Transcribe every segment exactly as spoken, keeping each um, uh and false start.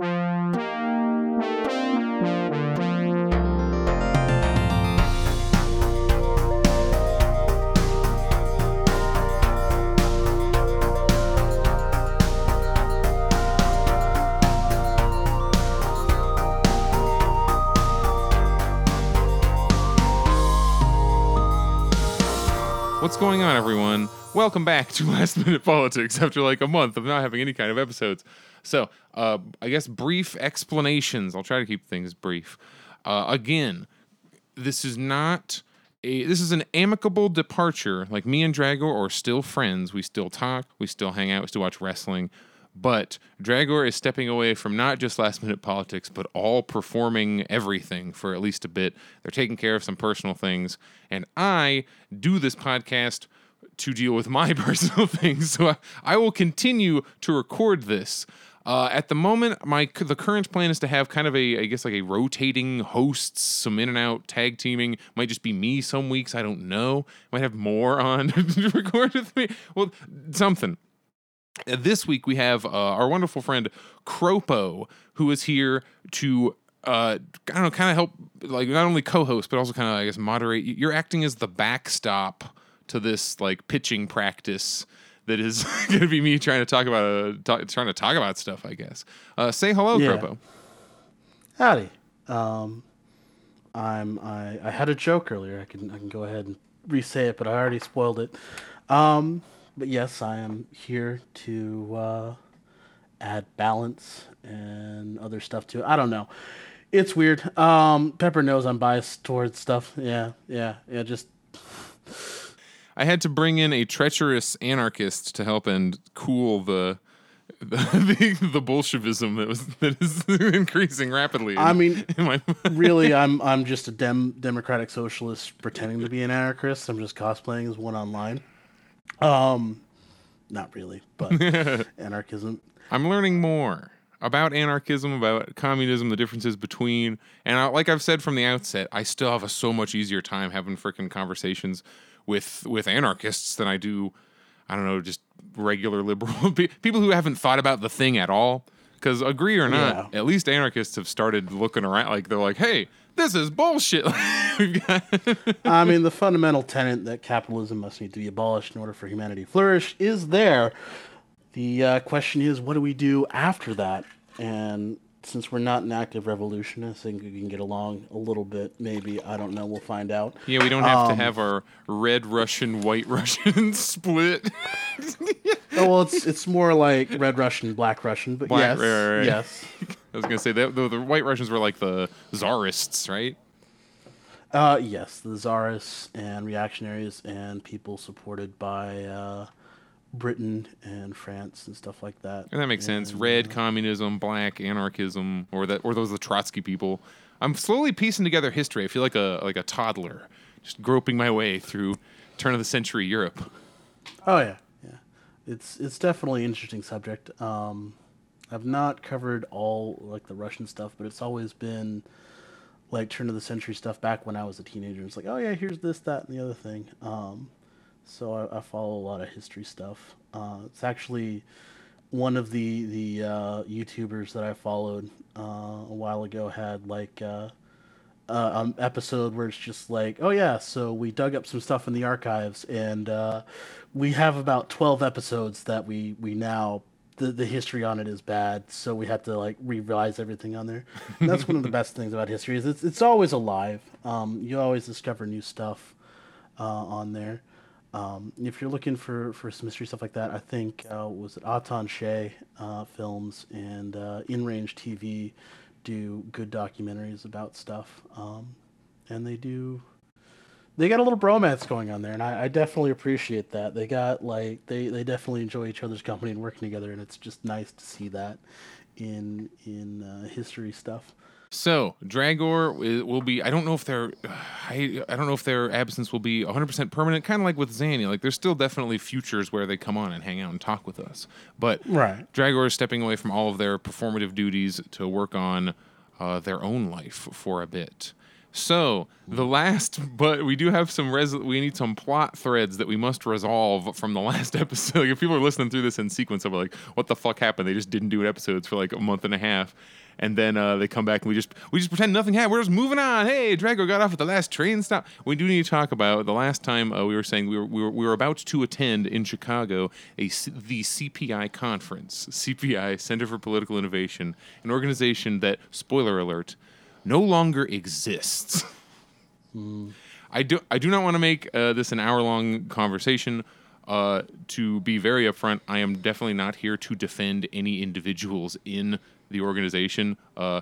What's going on, everyone? Welcome back to Last Minute Politics after like a month of not having any kind of episodes. So, uh, I guess brief explanations. I'll try to keep things brief. Uh, again, this is not a, this is an amicable departure. Like, me and Dragor are still friends. We still talk. We still hang out. We still watch wrestling. But Dragor is stepping away from not just Last Minute Politics, but all performing everything for at least a bit. They're taking care of some personal things. And I do this podcast to deal with my personal things. So I, I will continue to record this. Uh, at the moment, my the current plan is to have kind of a, I guess, like a rotating hosts, some in and out tag teaming. Might just be me some weeks. I don't know. Might have more on to record with me. Well, something. This week, we have uh, our wonderful friend Cropo, who is here to, uh, I don't know, kind of help, like, not only co-host, but also kind of, I guess, moderate. You're acting as the backstop to this, like, pitching practice that is going to be me trying to talk about uh, talk, trying to talk about stuff, I guess. Uh, say hello, yeah. Cropo. Howdy. Um, I'm, I, I had a joke earlier. I can I can go ahead and re-say it, but I already spoiled it. Um... But yes, I am here to uh, add balance and other stuff to it. I don't know. It's weird. Um, Pepper knows I'm biased towards stuff. Yeah, yeah, yeah, just... I had to bring in a treacherous anarchist to help and cool the the, the, the Bolshevism that was that is increasing rapidly. I mean, really, I'm I'm just a dem democratic socialist pretending to be an anarchist. I'm just cosplaying as one online. Um, not really, but anarchism. I'm learning more about anarchism, about communism, the differences between, and I, like I've said from the outset, I still have a so much easier time having freaking conversations with, with anarchists than I do, I don't know, just regular liberal people who haven't thought about the thing at all. Because agree or not, yeah. At least anarchists have started looking around, like, they're like, hey, this is bullshit. I mean, the fundamental tenet that capitalism must need to be abolished in order for humanity to flourish is there. The uh, question is, what do we do after that? And since we're not an active revolution, I think we can get along a little bit, maybe. I don't know. We'll find out. Yeah, we don't have um, to have our red Russian, white Russian split. Oh, well, it's it's more like red Russian, black Russian, but black, yes. Right, right. Yes. I was going to say, that the, the white Russians were like the czarists, right? Uh, yes, the czarists and reactionaries and people supported by uh, Britain and France and stuff like that. And that makes and, sense. Red, uh, communism, black, anarchism, or that, or those the Trotsky people. I'm slowly piecing together history. I feel like a like a toddler, just groping my way through turn of the century Europe. Oh yeah, yeah. It's it's definitely an interesting subject. Um, I've not covered all like the Russian stuff, but it's always been like turn of the century stuff back when I was a teenager. It's like, oh yeah, here's this, that, and the other thing. Um, so I, I follow a lot of history stuff. Uh, it's actually one of the the uh, YouTubers that I followed uh, a while ago had like uh, uh, an episode where it's just like, oh yeah, so we dug up some stuff in the archives, and uh, we have about twelve episodes that we we now. The, the history on it is bad, so we have to like revise everything on there. And that's one of the best things about history is it's it's always alive. Um, you always discover new stuff uh, on there. Um, if you're looking for, for some mystery stuff like that, I think uh, was it Atan Shea uh, Films and uh, In Range T V do good documentaries about stuff, um, and they do. They got a little bromance going on there, and I, I definitely appreciate that. They got like they, they definitely enjoy each other's company and working together, and it's just nice to see that in in uh, history stuff. So Dragor will be. I don't know if their I, I don't know if their absence will be one hundred percent permanent. Kind of like with Zanny, like there's still definitely futures where they come on and hang out and talk with us. But right. Dragor is stepping away from all of their performative duties to work on uh, their own life for a bit. So the last, but we do have some, res- we need some plot threads that we must resolve from the last episode. If people are listening through this in sequence, they'll be like, what the fuck happened? They just didn't do episodes for like a month and a half. And then uh, they come back and we just we just pretend nothing happened. We're just moving on. Hey, Dragor got off at the last train stop. We do need to talk about the last time uh, we were saying we were, we were we were about to attend in Chicago a C- the C P I conference. C P I, Center for Political Innovation, an organization that, spoiler alert, no longer exists. Mm. I do I do not want to make uh, this an hour long conversation. Uh, to be very upfront, I am definitely not here to defend any individuals in the organization. uh,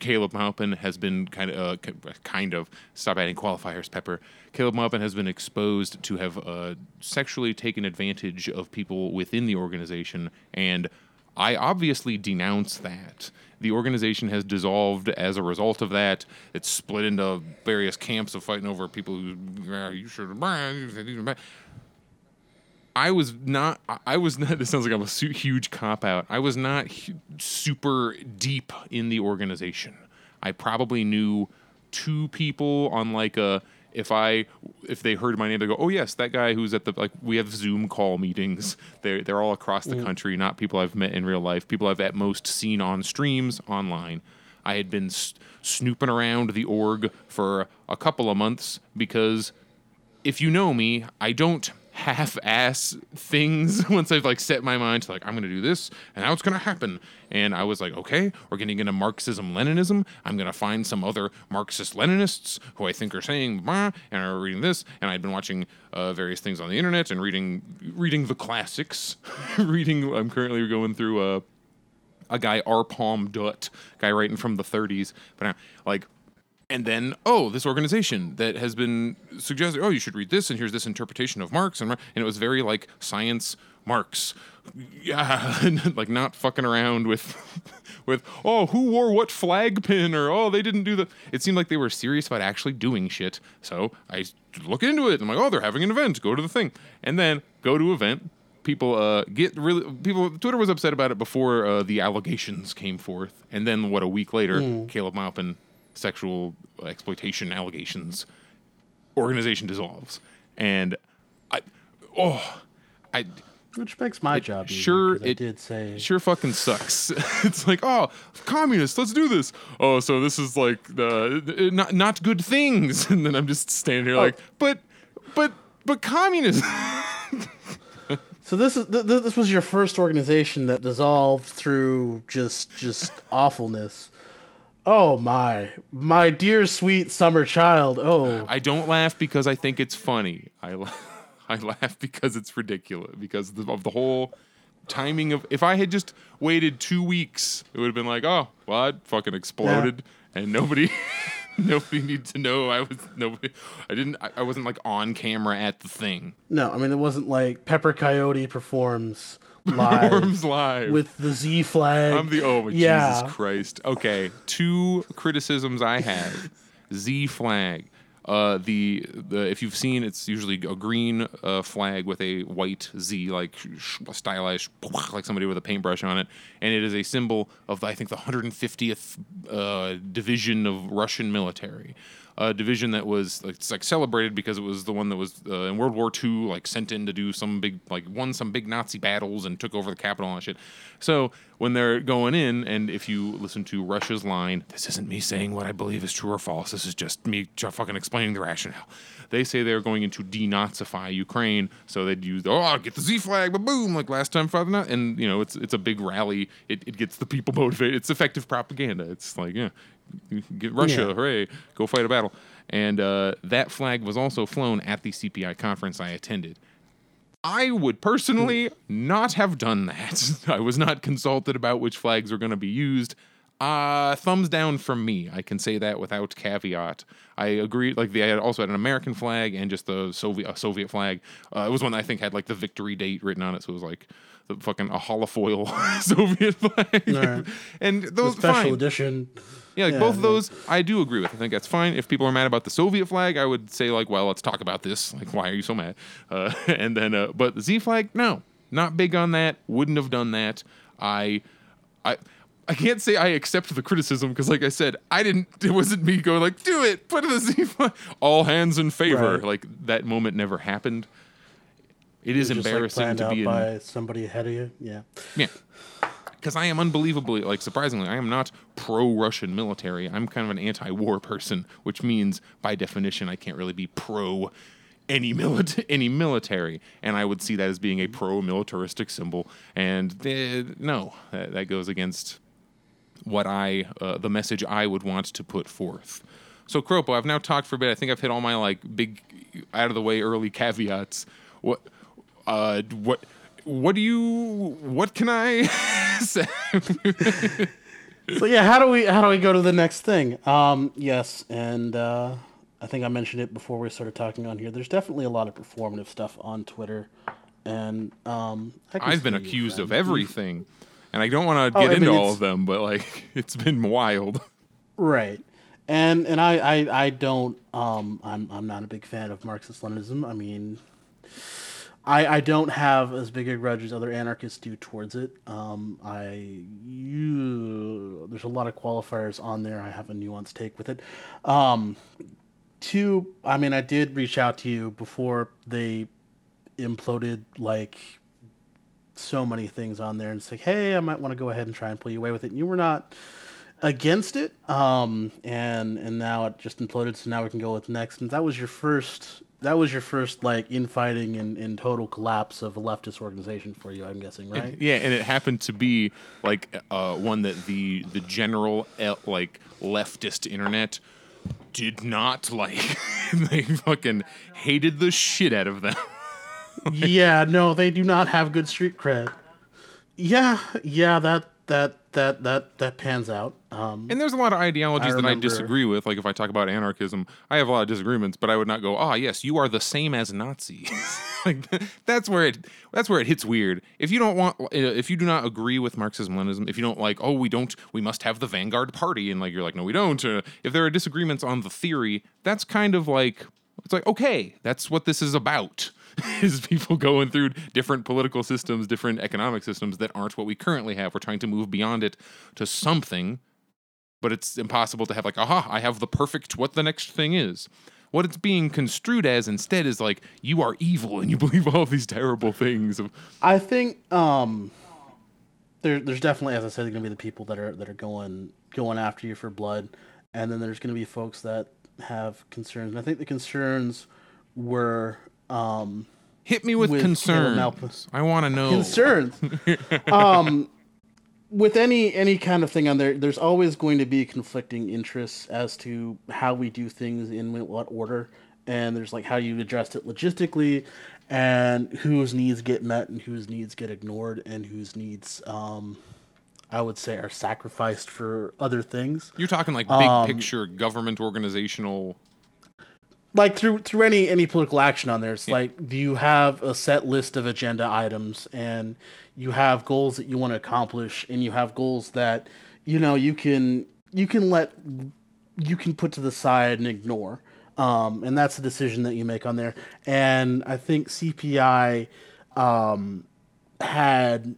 Caleb Maupin has been kind of, uh, kind of, stop adding qualifiers, Pepper. Caleb Maupin has been exposed to have uh, sexually taken advantage of people within the organization, and I obviously denounce that. The organization has dissolved as a result of that. It's split into various camps of fighting over people who, yeah, you should have... I was not, I was not, this sounds like I'm a su- huge cop-out. I was not hu- super deep in the organization. I probably knew two people on like a, if I, if they heard my name, they go, oh yes, that guy who's at the, like, we have Zoom call meetings. They're, they're all across the mm. country, not people I've met in real life, people I've at most seen on streams online. I had been s- snooping around the org for a couple of months because if you know me, I don't half-ass things once I've like set my mind to like I'm gonna do this and how it's gonna happen. And I was like, okay, we're getting into Marxism-Leninism. I'm gonna find some other Marxist-Leninists who I think are saying bah, and are reading this. And I'd been watching uh, various things on the internet and reading reading the classics. reading I'm currently going through a uh, a guy R. Palm Dutt, guy writing from the thirties. But now, like. And then, oh, this organization that has been suggested, oh, you should read this, and here's this interpretation of Marx. And, and it was very, like, science Marx. Yeah, like, not fucking around with, with, oh, who wore what flag pin, or, oh, they didn't do the... It seemed like they were serious about actually doing shit. So I look into it, and I'm like, oh, they're having an event. Go to the thing. And then go to event. People uh, get really... People... Twitter was upset about it before uh, the allegations came forth. And then, what, a week later, mm. Caleb Maupin... sexual exploitation allegations, organization dissolves. And I, oh, I... Which makes my it, job easy, sure, it I did say... Sure fucking sucks. It's like, oh, communists, let's do this. Oh, so this is like, the not not good things. And then I'm just standing here oh. like, but, but, but communists. So this is th- this was your first organization that dissolved through just just awfulness. Oh, my. My dear, sweet summer child. Oh. I don't laugh because I think it's funny. I la- I laugh because it's ridiculous, because of the whole timing of... If I had just waited two weeks, it would have been like, oh, well, I'd fucking exploded, yeah. and nobody... Nobody needs to know I was nobody. I didn't. I, I wasn't like on camera at the thing. No, I mean it wasn't like Pepper Coyote performs live, performs live with the Z flag. I'm the oh, yeah. Jesus Christ. Okay, two criticisms I have. Z flag. Uh, the the if you've seen, it's usually a green uh, flag with a white Z, like stylized, like somebody with a paintbrush on it, and it is a symbol of I think the one hundred fiftieth uh, division of Russian military, a division that was it's like celebrated because it was the one that was uh, in World War Two, like sent in to do some big like won some big Nazi battles and took over the capital and shit. So when they're going in, and if you listen to Russia's line, this isn't me saying what I believe is true or false. This is just me fucking explaining. Explaining the rationale. They say they're going into denazify Ukraine, so they'd use, oh, get the Z flag, but boom, like last time, Father Not. And, you know, it's it's a big rally. It, it gets the people motivated. It's effective propaganda. It's like, yeah, get Russia, yeah. hooray, go fight a battle. And uh, that flag was also flown at the C P I conference I attended. I would personally not have done that. I was not consulted about which flags were going to be used. Uh, thumbs down from me. I can say that without caveat. I agree. Like they had also had an American flag and just the Soviet uh, Soviet flag. Uh, it was one that I think had like the victory date written on it, so it was like the fucking a holofoil Soviet flag. Right. And those the special fine. edition. Yeah, like yeah, both of those I do agree with. I think that's fine. If people are mad about the Soviet flag, I would say like, well, let's talk about this. Like, why are you so mad? Uh, and then, uh, but the Z flag, no, not big on that. Wouldn't have done that. I, I. I can't say I accept the criticism because, like I said, I didn't. It wasn't me going like, "Do it, put it as all hands in favor." Right. Like that moment never happened. It is just embarrassing like to be out in, by somebody ahead of you. Yeah, yeah. Because I am unbelievably, like, surprisingly, I am not pro-Russian military. I'm kind of an anti-war person, which means by definition, I can't really be pro any milita- any military, and I would see that as being a pro-militaristic symbol. And uh, no, that, that goes against what I, uh, the message I would want to put forth. So, Cropo, I've now talked for a bit. I think I've hit all my, like, big, out-of-the-way early caveats. What, uh, what, what do you, what can I say? So, yeah, how do we, how do we go to the next thing? Um, yes, and, uh, I think I mentioned it before we started talking on here. There's definitely a lot of performative stuff on Twitter, and, um, I I've been accused of everything. And I don't want to oh, get I mean, into all of them, but like it's been wild, right? And and I, I, I don't um I'm I'm not a big fan of Marxist Leninism. I mean, I I don't have as big a grudge as other anarchists do towards it. Um, I you there's a lot of qualifiers on there. I have a nuanced take with it. Um, two, I mean, I did reach out to you before they imploded, like, so many things on there, and it's like, hey, I might want to go ahead and try and pull you away with it. And you were not against it, um, and and now it just imploded. So now we can go with next. And that was your first. That was your first like infighting and, and total collapse of a leftist organization for you. I'm guessing, right? And, yeah, and it happened to be like uh, one that the the general like leftist internet did not like. They fucking hated the shit out of them. Yeah, no, they do not have good street cred. Yeah, yeah, that that that that that pans out. Um, and there's a lot of ideologies I that I disagree with. Like if I talk about anarchism, I have a lot of disagreements, but I would not go, "Ah, oh, yes, you are the same as Nazis." Like that's where it that's where it hits weird. If you don't want, if you do not agree with Marxism-Leninism, if you don't like, oh, we don't, we must have the Vanguard Party, and like you're like, no, we don't. Uh, if there are disagreements on the theory, that's kind of like it's like okay, that's what this is about. Is people going through different political systems, different economic systems that aren't what we currently have. We're trying to move beyond it to something, but it's impossible to have like, aha, I have the perfect what the next thing is. What it's being construed as instead is like, you are evil and you believe all these terrible things. I think um, there, there's definitely, as I said, going to be the people that are that are going going after you for blood, and then there's going to be folks that have concerns. And I think the concerns were... Um, Hit me with, with concerns. Malp- I want to know concerns. um, with any any kind of thing on there, there's always going to be conflicting interests as to how we do things in what order, and there's like how you address it logistically, and whose needs get met and whose needs get ignored and whose needs, um, I would say, are sacrificed for other things. You're talking like big um, picture government organizational. Like through through any, any political action on there, it's yeah. like, do you have a set list of agenda items and you have goals that you want to accomplish and you have goals that, you know, you can you can let you can put to the side and ignore. Um, and that's a decision that you make on there. And I think C P I um, had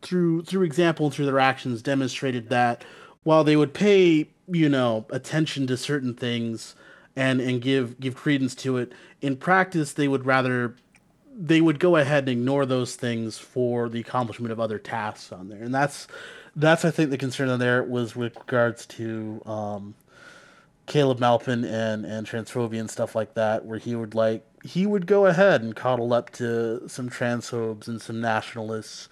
through through example and through their actions demonstrated that while they would pay, you know, attention to certain things and and give, give credence to it, in practice, they would rather, they would go ahead and ignore those things for the accomplishment of other tasks on there. And that's, that's I think, the concern on there was with regards to um, Caleb Maupin and, and transphobia and stuff like that, where he would, like, he would go ahead and coddle up to some transphobes and some nationalists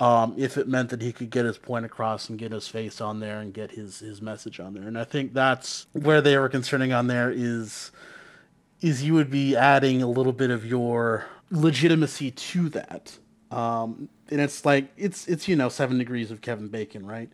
um, if it meant that he could get his point across and get his face on there and get his, his message on there. And I think that's where they were concerning on there is, is you would be adding a little bit of your legitimacy to that. Um, and it's like, it's, it's, you know, seven degrees of Kevin Bacon, right?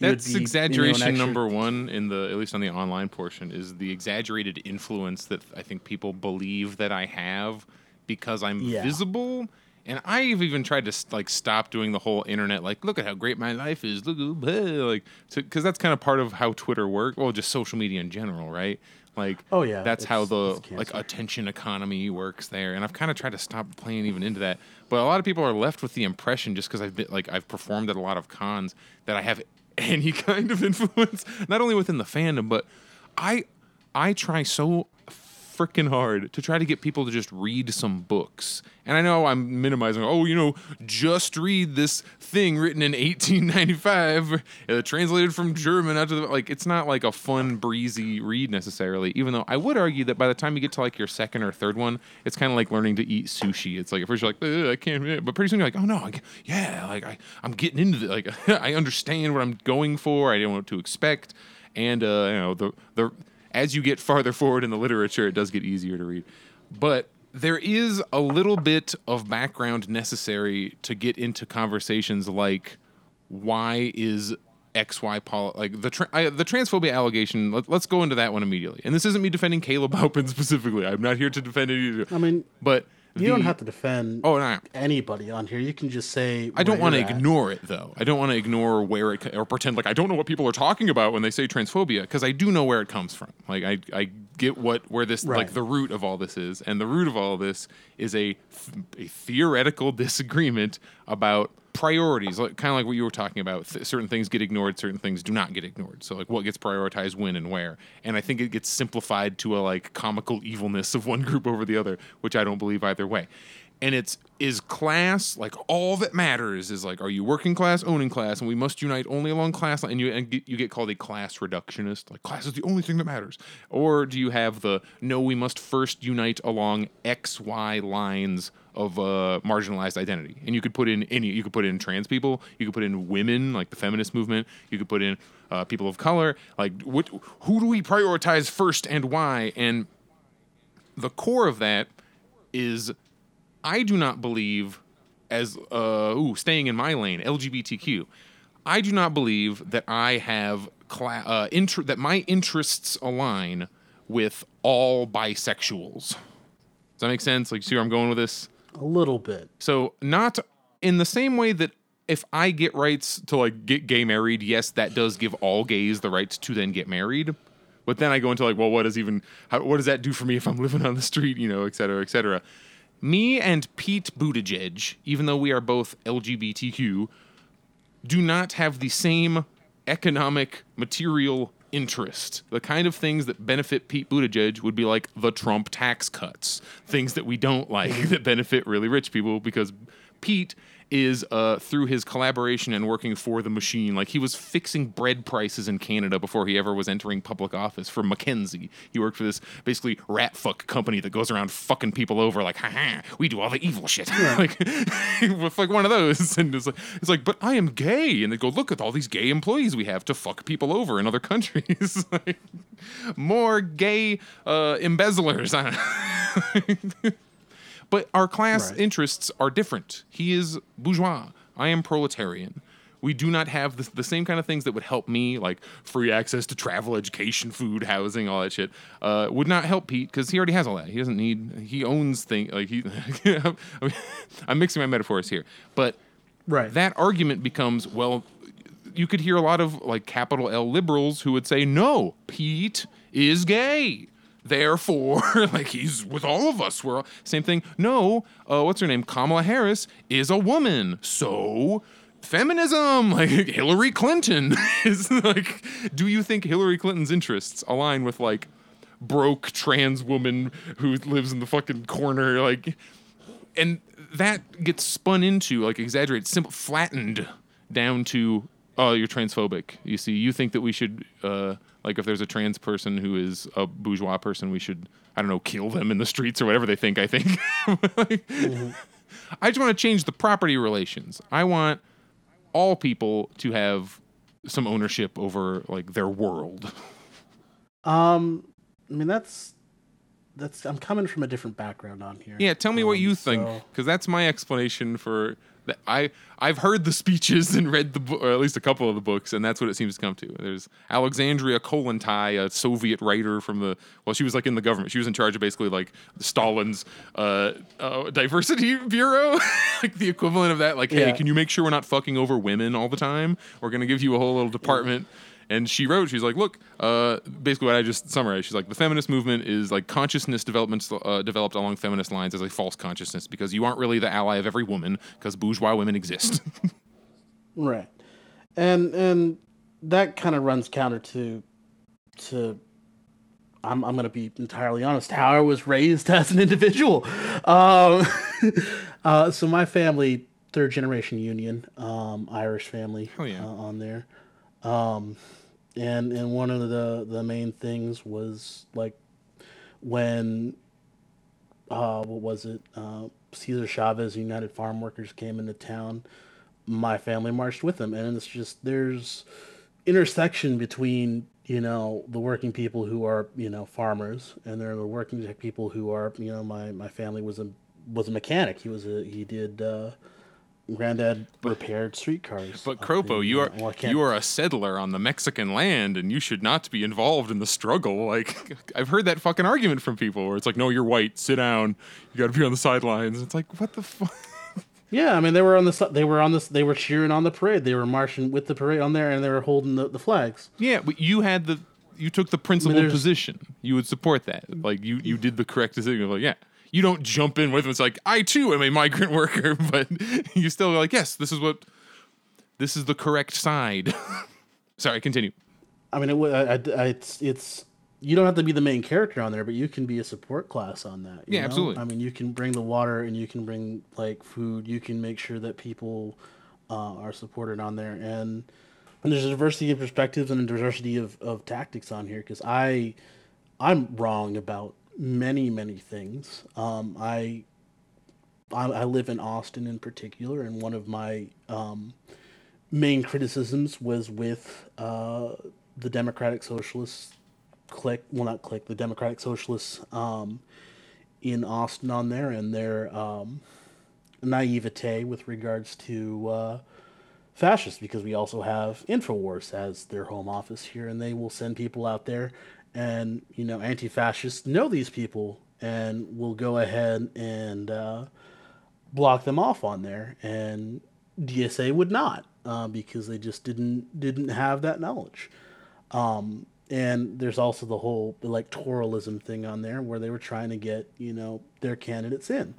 You that's be, exaggeration you know, extra... number one in the, at least on the online portion, is the exaggerated influence that I think people believe that I have because I'm yeah. visible. And I've even tried to like stop doing the whole internet, like, look at how great my life is, look, like, because that's kind of part of how Twitter works. Well, just social media in general, right? Like, oh yeah, that's how the like attention economy works there. And I've kind of tried to stop playing even into that. But a lot of people are left with the impression just because I've been like I've performed at a lot of cons that I have any kind of influence, not only within the fandom, but I I try so freaking hard to try to get people to just read some books. And I know I'm minimizing, oh, you know, just read this thing written in eighteen ninety-five, uh, translated from German out to the, like, it's not like a fun, breezy read necessarily, even though I would argue that by the time you get to like your second or third one, it's kind of like learning to eat sushi. It's like, at first you're like, I can't, but pretty soon you're like, oh no, I, yeah, like I, I'm getting into it. Like, I understand what I'm going for. I know what to expect. And, uh, you know, the, the, as you get farther forward in the literature, it does get easier to read. But there is a little bit of background necessary to get into conversations like, why is X Y poli- like the tra- I, the transphobia allegation? Let, let's go into that one immediately. And this isn't me defending Caleb Maupin specifically. I'm not here to defend any. I mean, but you the, don't have to defend oh, no. anybody on here. You can just say I don't want to ignore it, though. I don't want to ignore where it or pretend like I don't know what people are talking about when they say transphobia, because I do know where it comes from. Like I, I get what where this right. like the root of all this is, and the root of all this is a a theoretical disagreement about priorities, like, kind of like what you were talking about. Th- certain things get ignored, certain things do not get ignored. So, like, what gets prioritized when and where? And I think it gets simplified to a, like, comical evilness of one group over the other, which I don't believe either way. And it's, is class, like, all that matters is, like, are you working class, owning class, and we must unite only along class line, and you and you get called a class reductionist, like, class is the only thing that matters. Or do you have the, no, we must first unite along X, Y lines of uh, marginalized identity, and you could put in any. You could put in trans people. You could put in women, like the feminist movement. You could put in uh, people of color. Like, what? Who do we prioritize first, and why? And the core of that is, I do not believe, as uh, ooh, staying in my lane, L G B T Q. I do not believe that I have cla- uh, inter- that my interests align with all bisexuals. Does that make sense? Like, see where I'm going with this? A little bit. So not in the same way that if I get rights to like get gay married, yes, that does give all gays the rights to then get married. But then I go into like, well, what does even, how, what does that do for me if I'm living on the street, you know, et cetera, et cetera. Me and Pete Buttigieg, even though we are both L G B T Q, do not have the same economic material interest. The kind of things that benefit Pete Buttigieg would be like the Trump tax cuts, things that we don't like that benefit really rich people, because Pete is uh, through his collaboration and working for the machine. Like, he was fixing bread prices in Canada before he ever was entering public office for McKenzie. He worked for this basically rat fuck company that goes around fucking people over like, ha ha, we do all the evil shit. Yeah. Like, with like one of those. And it's like, it's like, but I am gay. And they go, look at all these gay employees we have to fuck people over in other countries. Like, more gay uh, embezzlers. I don't know. But our class right. interests are different. He is bourgeois. I am proletarian. We do not have the, the same kind of things that would help me, like free access to travel, education, food, housing, all that shit. Uh, would not help Pete because he already has all that. He doesn't need. He owns things. Like he, I mean, I'm mixing my metaphors here, but right. that argument becomes, well, you could hear a lot of like capital L liberals who would say, no, Pete is gay. Therefore, like, he's with all of us. We're all, same thing. No, uh, what's her name? Kamala Harris is a woman. So, feminism, like Hillary Clinton is like. Do you think Hillary Clinton's interests align with like broke trans woman who lives in the fucking corner? Like, and that gets spun into like exaggerated, simple, flattened down to, oh, you're transphobic. You see, you think that we should. Uh, Like, if there's a trans person who is a bourgeois person, we should, I don't know, kill them in the streets or whatever they think, I think. Like, mm-hmm. I just want to change the property relations. I want all people to have some ownership over, like, their world. Um, I mean, that's, that's, I'm coming from a different background on here. Yeah, tell me um, what you think, because so... that's my explanation for... I, I've heard the speeches and read the book, or at least a couple of the books, and that's what it seems to come to. There's Alexandria Kolontai, a Soviet writer from the, well, she was like in the government. She was in charge of basically like Stalin's uh, uh, diversity bureau, like the equivalent of that. Like, yeah. Hey, can you make sure we're not fucking over women all the time? We're going to give you a whole little department. Yeah. And she wrote, she's like, look, uh, basically what I just summarized. She's like, the feminist movement is like consciousness development uh, developed along feminist lines as a false consciousness because you aren't really the ally of every woman because bourgeois women exist. Right. And and that kind of runs counter to to I'm I'm gonna be entirely honest, how I was raised as an individual. Um, uh, so my family, third generation Union, um, Irish family, oh, yeah. uh, on there, um, and and one of the the main things was like when uh, what was it? Uh, Cesar Chavez, United Farm Workers came into town. My family marched with them, and it's just there's intersection between, you know, the working people who are, you know, farmers, and there are the working people who are, you know, my, my family was a was a mechanic. He was a he did uh, granddad but, repaired streetcars. But Cropo, you are well, you are a settler on the Mexican land, and you should not be involved in the struggle. Like, I've heard that fucking argument from people where it's like, no, you're white, sit down, you got to be on the sidelines. It's like, what the fuck. Yeah, I mean, they were on the they were on this they were cheering on the parade. They were marching with the parade on there, and they were holding the, the flags. Yeah, but you had the you took the principled I mean, position. You would support that. Like you, you did the correct decision. Like, yeah, you don't jump in with them. It's like, I too am a migrant worker, but you still like, yes, this is what this is the correct side. Sorry, continue. I mean, it, I, I, it's it's. You don't have to be the main character on there, but you can be a support class on that. You yeah, know? Absolutely. I mean, you can bring the water, and you can bring like food. You can make sure that people uh, are supported on there, and and there's a diversity of perspectives and a diversity of, of tactics on here. Because I, I'm wrong about many many things. Um, I, I, I live in Austin in particular, and one of my um, main criticisms was with uh, the Democratic Socialists. Click well not click the Democratic Socialists um in Austin on there, and their um naivete with regards to uh fascists, because we also have InfoWars as their home office here, and they will send people out there, and you know, anti-fascists know these people and will go ahead and uh block them off on there, and D S A would not uh because they just didn't didn't have that knowledge. um And there's also the whole electoralism thing on there, where they were trying to get, you know, their candidates in.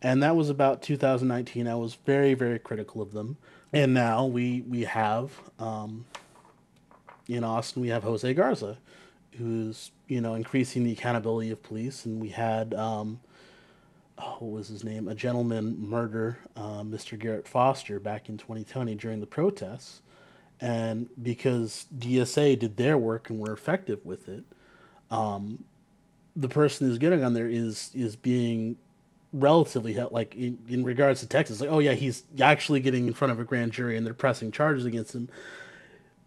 And that was about two thousand nineteen. I was very, very critical of them. And now we, we have, um, in Austin, we have Jose Garza, who's, you know, increasing the accountability of police. And we had, um, oh, what was his name? A gentleman murder, uh, Mister Garrett Foster, back in twenty twenty during the protests. And because D S A did their work and were effective with it, um, the person who's getting on there is is being relatively held, like in, in regards to Texas, like, oh yeah, he's actually getting in front of a grand jury and they're pressing charges against him.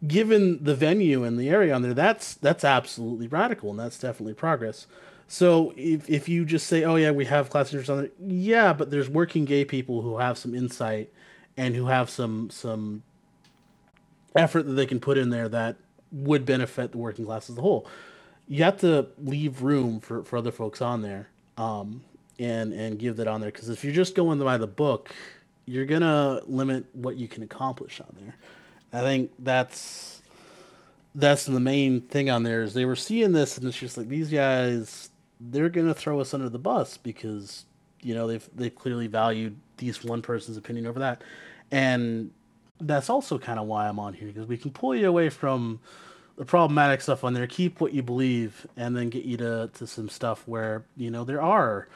Given the venue and the area on there, that's that's absolutely radical, and that's definitely progress. So if if you just say, oh yeah, we have class interests on there, yeah, but there's working gay people who have some insight and who have some some. effort that they can put in there that would benefit the working class as a whole. You have to leave room for, for other folks on there, um, and and give that on there, because if you're just going by the book, you're gonna limit what you can accomplish on there. I think that's that's the main thing on there, is they were seeing this, and it's just like, these guys, they're gonna throw us under the bus because, you know, they've they've clearly valued these one person's opinion over that. And that's also kind of why I'm on here, because we can pull you away from the problematic stuff on there, keep what you believe, and then get you to, to some stuff where, you know, there are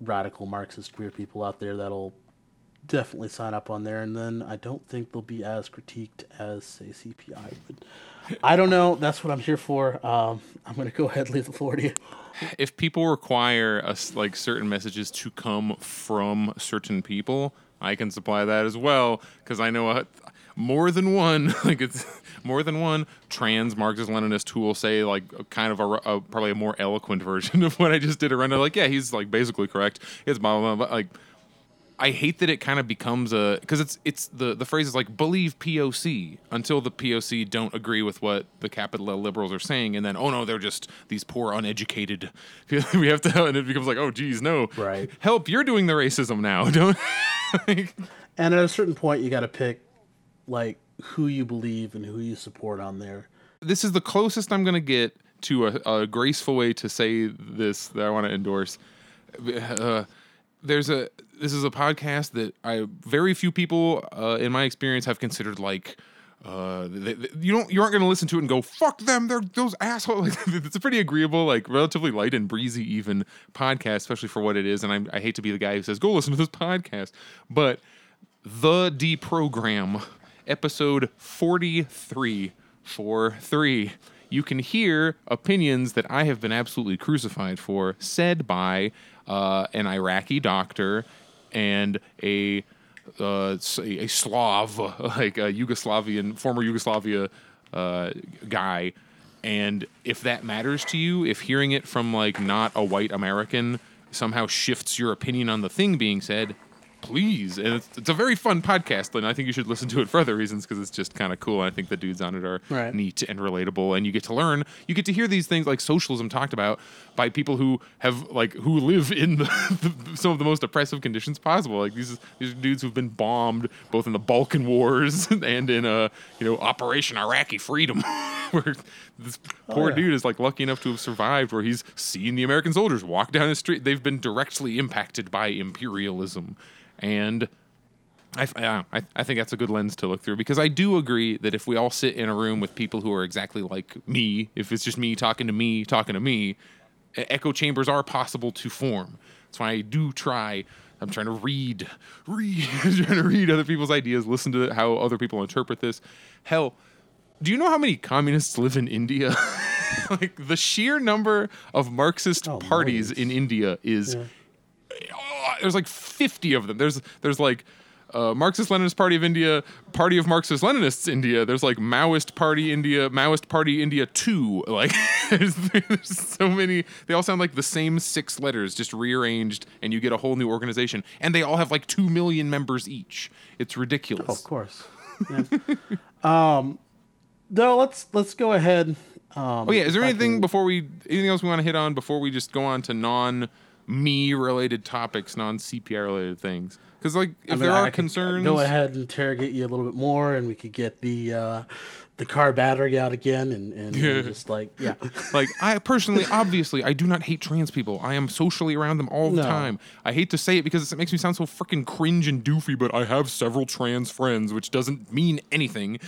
radical Marxist queer people out there that'll definitely sign up on there, and then I don't think they'll be as critiqued as, say, C P I would. I don't know. That's what I'm here for. Um, I'm going to go ahead and leave the floor to you. If people require us, like, certain messages to come from certain people, I can supply that as well, because I know a, more than one, like it's more than one trans Marxist-Leninist who will say like kind of a, a probably a more eloquent version of what I just did around. Like, yeah, he's like basically correct. It's blah blah blah. Like, I hate that it kind of becomes a, because it's it's the the phrase is like, believe P O C until the P O C don't agree with what the capital L liberals are saying, and then, oh no, they're just these poor uneducated. We have to, and it becomes like, oh geez, no, right? Help, you're doing the racism now, don't. Like, and at a certain point, you got to pick like who you believe and who you support on there. This is the closest I'm going to get to a, a graceful way to say this that I want to endorse. Uh, there's a this is a podcast that I very few people uh, in my experience have considered like Uh, they, they, you don't, you aren't going to listen to it and go, fuck them, they're those assholes. It's a pretty agreeable, like relatively light and breezy even podcast, especially for what it is. And I'm, I hate to be the guy who says, go listen to this podcast, but The Deprogram, episode forty-three, for three, you can hear opinions that I have been absolutely crucified for, said by uh, an Iraqi doctor and a Uh, a Slav, like a Yugoslavian, former Yugoslavia uh, guy. And if that matters to you, if hearing it from like not a white American somehow shifts your opinion on the thing being said, please. And it's, it's a very fun podcast, and I think you should listen to it for other reasons because it's just kind of cool. And I think the dudes on it are right. neat and relatable, and you get to learn. You get to hear these things like socialism talked about by people who have like who live in the, the, some of the most oppressive conditions possible. Like these these are dudes who've been bombed both in the Balkan Wars and in uh you know Operation Iraqi Freedom, where this poor oh, yeah. dude is like lucky enough to have survived, where he's seen the American soldiers walk down the street. They've been directly impacted by imperialism. And I, I, I think that's a good lens to look through, because I do agree that if we all sit in a room with people who are exactly like me, if it's just me talking to me, talking to me, echo chambers are possible to form. That's why I do try. I'm trying to read, read, trying to read other people's ideas, listen to how other people interpret this. Hell, do you know how many communists live in India? Like the sheer number of Marxist oh, parties nice. in India is... Yeah. Oh, there's like fifty of them. There's there's like uh, Marxist-Leninist Party of India, Party of Marxist-Leninists India. There's like Maoist Party India, Maoist Party India two. Like there's, there's so many. They all sound like the same six letters, just rearranged, and you get a whole new organization. And they all have like two million members each. It's ridiculous. Oh, of course. Yeah. um, no, let's let's go ahead. Um, oh yeah, is there anything can... before we anything else we want to hit on before we just go on to non? me related topics, non-C P I related things, because like if I mean, there are I concerns, go ahead and interrogate you a little bit more, and we could get the uh the car battery out again and, and yeah. just like yeah like I personally obviously I do not hate trans people. I am socially around them all the no. time. I hate to say it because it makes me sound so freaking cringe and doofy, but I have several trans friends, which doesn't mean anything.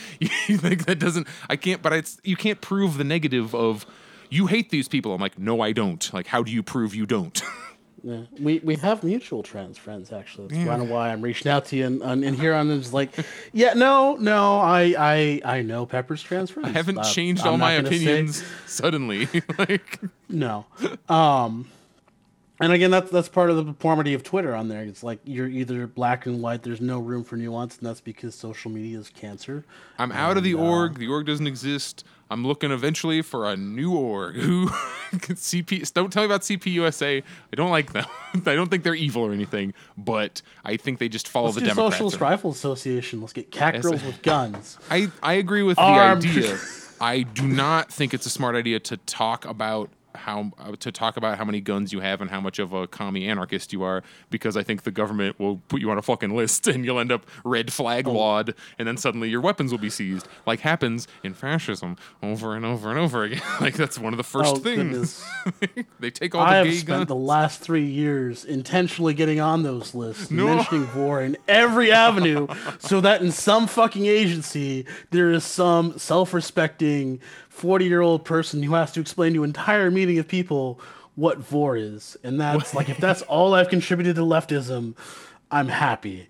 Like that doesn't I can't but it's you can't prove the negative of you hate these people. I'm like, no, I don't. Like, how do you prove you don't? Yeah. We we have mutual trans friends, actually. That's yeah. kind of why I'm reaching out to you and, and, and here on this, like, yeah, no, no, I I, I know Pepper's trans friends. I haven't uh, changed I'm all my opinions say... suddenly. Like, no. Um, and again, that's that's part of the deformity of Twitter on there. It's like you're either black and white. There's no room for nuance, and that's because social media is cancer. I'm out and, of the uh, org. The org doesn't exist. I'm looking eventually for a new org. Who C P? Don't tell me about C P U S A. I don't like them. I don't think they're evil or anything, but I think they just follow Let's the do Democrats. Socialist Rifle Association. Let's get cat girls with guns. I, I agree with Armed. the idea. I do not think it's a smart idea to talk about how to talk about how many guns you have and how much of a commie anarchist you are, because I think the government will put you on a fucking list and you'll end up red flag lawed, and then suddenly your weapons will be seized, like happens in fascism over and over and over again. Like that's one of the first oh, things. They take all the I gay guns. I have spent the last three years intentionally getting on those lists, no. mentioning war in every avenue, so that in some fucking agency there is some self-respecting forty-year-old person who has to explain to an entire meeting of people what vor is. And that's like, if that's all I've contributed to leftism, I'm happy.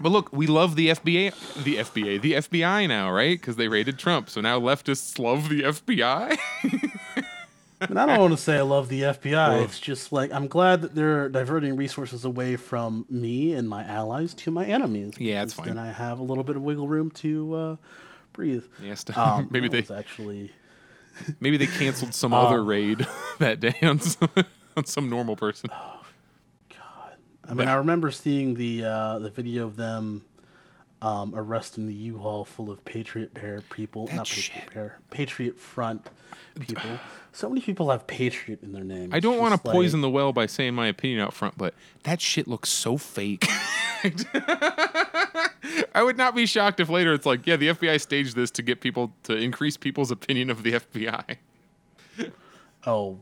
But look, we love the F B I, the F B I, the F B I now, right? Because they raided Trump. So now leftists love the F B I. And I don't want to say I love the F B I. It's just like, I'm glad that they're diverting resources away from me and my allies to my enemies. Yeah, that's fine. And I have a little bit of wiggle room to uh, breathe. Yes, um, maybe they actually... Maybe they canceled some um, other raid that day on some, on some normal person. Oh, God. I mean, but, I remember seeing the uh, the video of them um, arresting the U-Haul full of Patriot Pair people. Not Patriot Pair. Patriot Front people. So many people have Patriot in their name. I don't want to like, poison the well by saying my opinion out front, but that shit looks so fake. I would not be shocked if later it's like, yeah, the F B I staged this to get people to increase people's opinion of the F B I. Oh,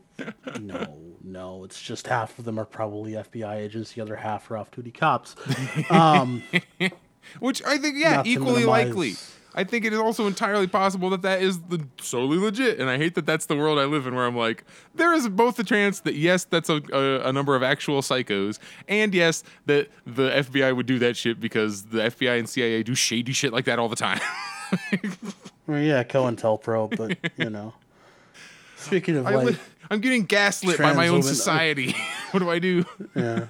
no, no. It's just half of them are probably F B I agents. The other half are off-duty cops. Um, Which I think, yeah, equally likely. I think it is also entirely possible that that is the solely legit. And I hate that that's the world I live in, where I'm like, there is both the chance that, yes, that's a, a, a number of actual psychos, and yes, that the F B I would do that shit because the F B I and C I A do shady shit like that all the time. Well, yeah, COINTELPRO, but, you know. Speaking of, I like... Li- I'm getting gaslit by my own women. Society. What do I do? Yeah.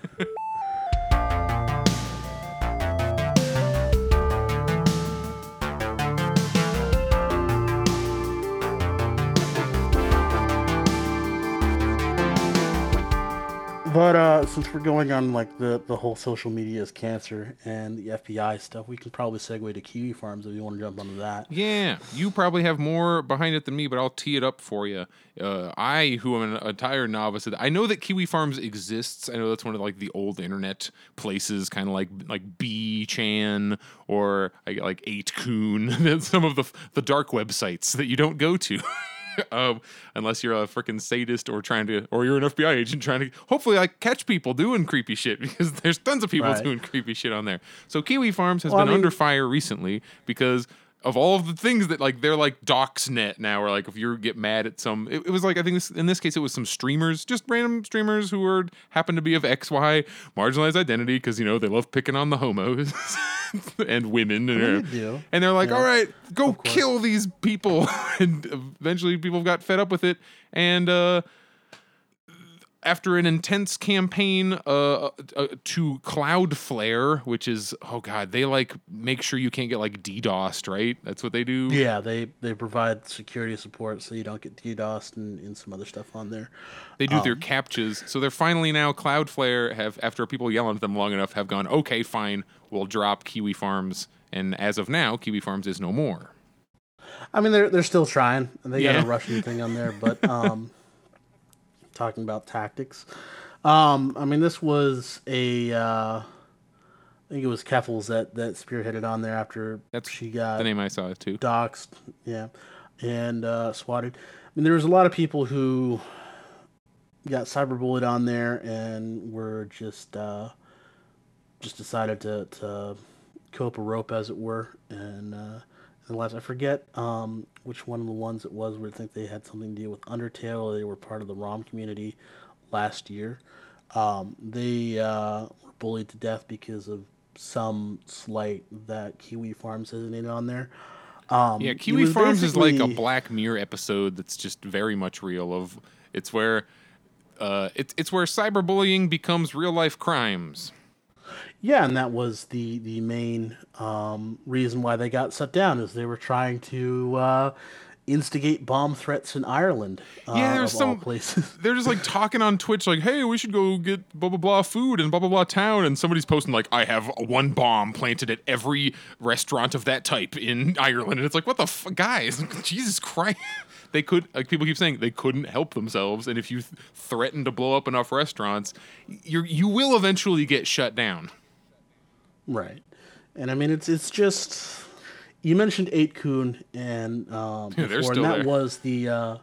But uh, since we're going on like the, the whole social media is cancer and the F B I stuff, we can probably segue to Kiwi Farms if you want to jump onto that. Yeah, you probably have more behind it than me, but I'll tee it up for you. Uh, I, who am an entire novice, I know that Kiwi Farms exists. I know that's one of like the old internet places, kind of like like B-Chan or like eight Coon, some of the the dark websites that you don't go to. Um, unless you're a freaking sadist or trying to, or you're an F B I agent trying to, hopefully, like, catch people doing creepy shit, because there's tons of people right. doing creepy shit on there. So Kiwi Farms has well, been I mean, under fire recently because of all of the things that, like, they're like Doxnet now, or like if you get mad at some, it, it was like, I think this, in this case, it was some streamers, just random streamers who were happened to be of X Y marginalized identity, because, you know, they love picking on the homos and women, and, they and they're like, yeah, all right, go kill these people. And eventually people got fed up with it. And uh, after an intense campaign uh, uh, to Cloudflare, which is, oh God, they like make sure you can't get like DDoSed, right? That's what they do. Yeah, they, they provide security support so you don't get DDoSed and, and some other stuff on there. They do um, their captchas. So they're finally now, Cloudflare have, after people yelling at them long enough, have gone, okay, fine, will drop Kiwi Farms, and as of now, Kiwi Farms is no more. I mean, they're they're still trying. They yeah. got a Russian thing on there, but um, talking about tactics, um, I mean, this was a, uh, I think it was Keffels that, that spearheaded on there after That's she got the name I saw too. Doxed, yeah, and uh, swatted. I mean, there was a lot of people who got cyberbullied on there and were just. Uh, just decided to, to cope a rope, as it were, and uh, the last I forget um, which one of the ones it was where I think they had something to do with Undertale. They were part of the ROM community last year. Um, they uh, were bullied to death because of some slight that Kiwi Farms has in it on there. Um, yeah, Kiwi Farms basically... is like a Black Mirror episode that's just very much real. Of it's where uh, it's it's where cyberbullying becomes real life crimes. Yeah, and that was the the main um, reason why they got shut down, is they were trying to uh, instigate bomb threats in Ireland. Uh, yeah, there's some places they're just like talking on Twitch, like, "Hey, we should go get blah blah blah food and blah blah blah town," and somebody's posting like, "I have one bomb planted at every restaurant of that type in Ireland," and it's like, "What the fuck, guys? Jesus Christ!" They could, like people keep saying, they couldn't help themselves, and if you th- threaten to blow up enough restaurants, you you will eventually get shut down. Right, and I mean it's it's just you mentioned eight Coon and um, yeah, before, and that there. was the. Uh,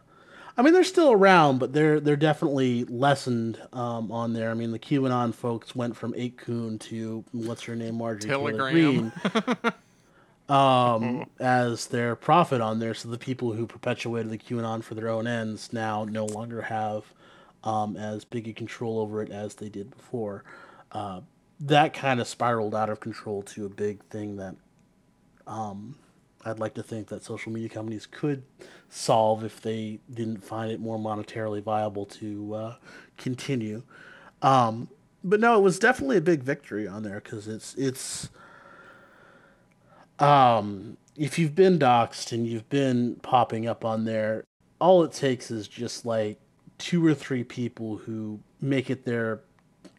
I mean, they're still around, but they're they're definitely lessened um, on there. I mean, the QAnon folks went from eight Coon to what's her name, Marjorie Telegram. Taylor Greene. Um, as their prophet on there, so the people who perpetuated the QAnon for their own ends now no longer have um, as big a control over it as they did before. Uh, that kind of spiraled out of control to a big thing that um, I'd like to think that social media companies could solve if they didn't find it more monetarily viable to uh, continue. Um, but no, it was definitely a big victory on there, because it's it's... Um, if you've been doxxed and you've been popping up on there, all it takes is just like two or three people who make it their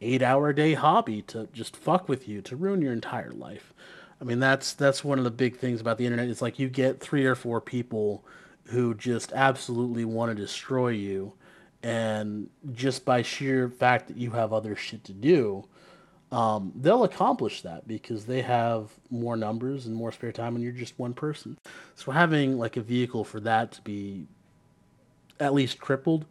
eight hour a day hobby to just fuck with you, to ruin your entire life. I mean, that's, that's one of the big things about the internet. It's like you get three or four people who just absolutely want to destroy you. And just by sheer fact that you have other shit to do, Um, they'll accomplish that because they have more numbers and more spare time, and you're just one person. So having like a vehicle for that to be at least crippled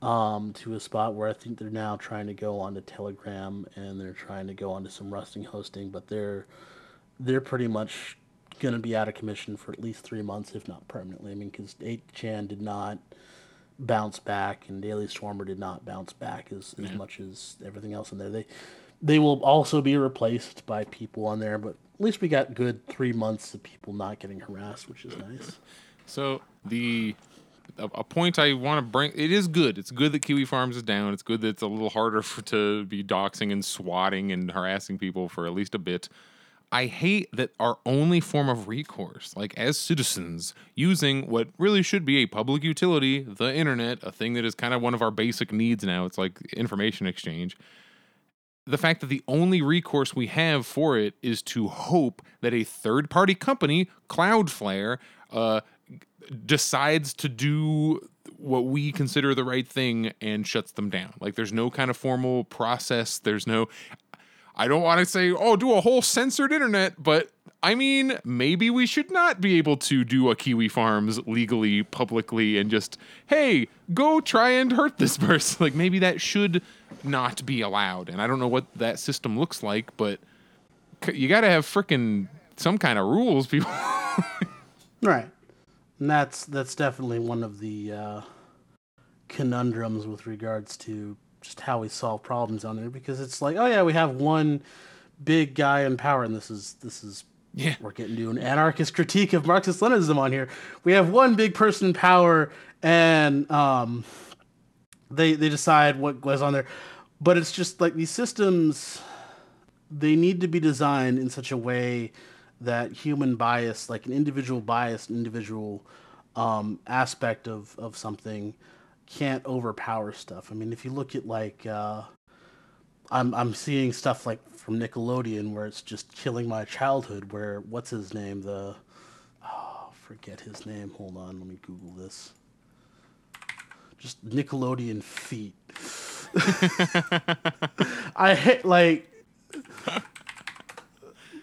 um, to a spot where I think they're now trying to go onto Telegram and they're trying to go onto some rusting hosting, but they're they're pretty much going to be out of commission for at least three months, if not permanently. I mean, because eight chan did not bounce back, and Daily Stormer did not bounce back as, as yeah. much as everything else in there. They they will also be replaced by people on there, but at least we got good three months of people not getting harassed, which is nice. So the a, a point I want to bring, it is good. It's good that Kiwi Farms is down. It's good that it's a little harder for, to be doxing and swatting and harassing people for at least a bit. I hate that our only form of recourse, like as citizens, using what really should be a public utility, the internet, a thing that is kind of one of our basic needs now, it's like information exchange, the fact that the only recourse we have for it is to hope that a third-party company, Cloudflare, uh, decides to do what we consider the right thing and shuts them down. Like, there's no kind of formal process. There's no... I don't want to say, oh, do a whole censored internet, but I mean, maybe we should not be able to do a Kiwi Farms legally, publicly, and just, hey, go try and hurt this person. Like, maybe that should not be allowed. And I don't know what that system looks like, but you got to have frickin' some kind of rules, people. Right. And that's, that's definitely one of the uh, conundrums with regards to just how we solve problems on there, because it's like, oh yeah, we have one big guy in power, and this is this is yeah. we're getting to an anarchist critique of Marxist Leninism on here. We have one big person in power, and um, they they decide what goes on there. But it's just like these systems, they need to be designed in such a way that human bias, like an individual bias, an individual um, aspect of of something, can't overpower stuff. I mean, if you look at like uh I'm I'm seeing stuff like from Nickelodeon where it's just killing my childhood, where what's his name? The oh forget his name. Hold on, let me Google this. Just Nickelodeon feet. I hate like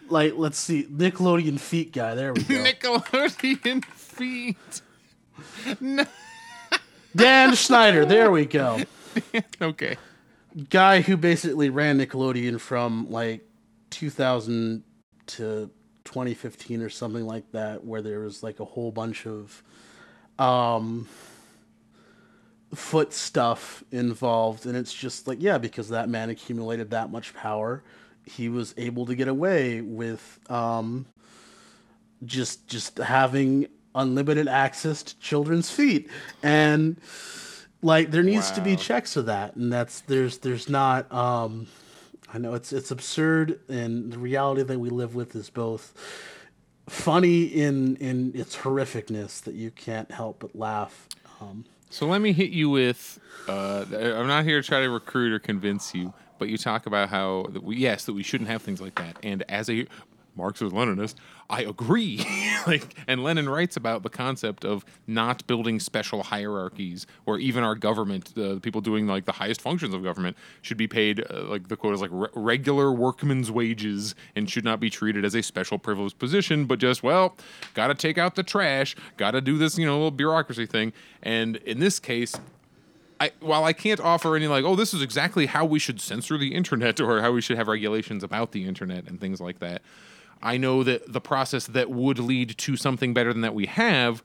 like let's see, Nickelodeon feet guy, there we go. Nickelodeon feet. No. Dan Schneider, there we go. Okay. Guy who basically ran Nickelodeon from like two thousand to twenty fifteen or something like that, where there was like a whole bunch of um, foot stuff involved. And it's just like, yeah, because that man accumulated that much power, he was able to get away with um, just just having unlimited access to children's feet, and like there needs wow. to be checks to that, and that's there's there's not um I know it's it's absurd, and the reality that we live with is both funny in in its horrificness that you can't help but laugh. Um so let me hit you with uh I'm not here to try to recruit or convince you, but you talk about how that we, yes that we shouldn't have things like that, and as a Marxist-Leninist, I agree. Like, and Lenin writes about the concept of not building special hierarchies, or even our government, uh, the people doing like the highest functions of government should be paid uh, like the quote is like re- regular workman's wages, and should not be treated as a special privileged position, but just, well, gotta take out the trash, gotta do this, you know, little bureaucracy thing. And in this case, I, while I can't offer any like, oh, this is exactly how we should censor the internet, or how we should have regulations about the internet and things like that, I know that the process that would lead to something better than that we have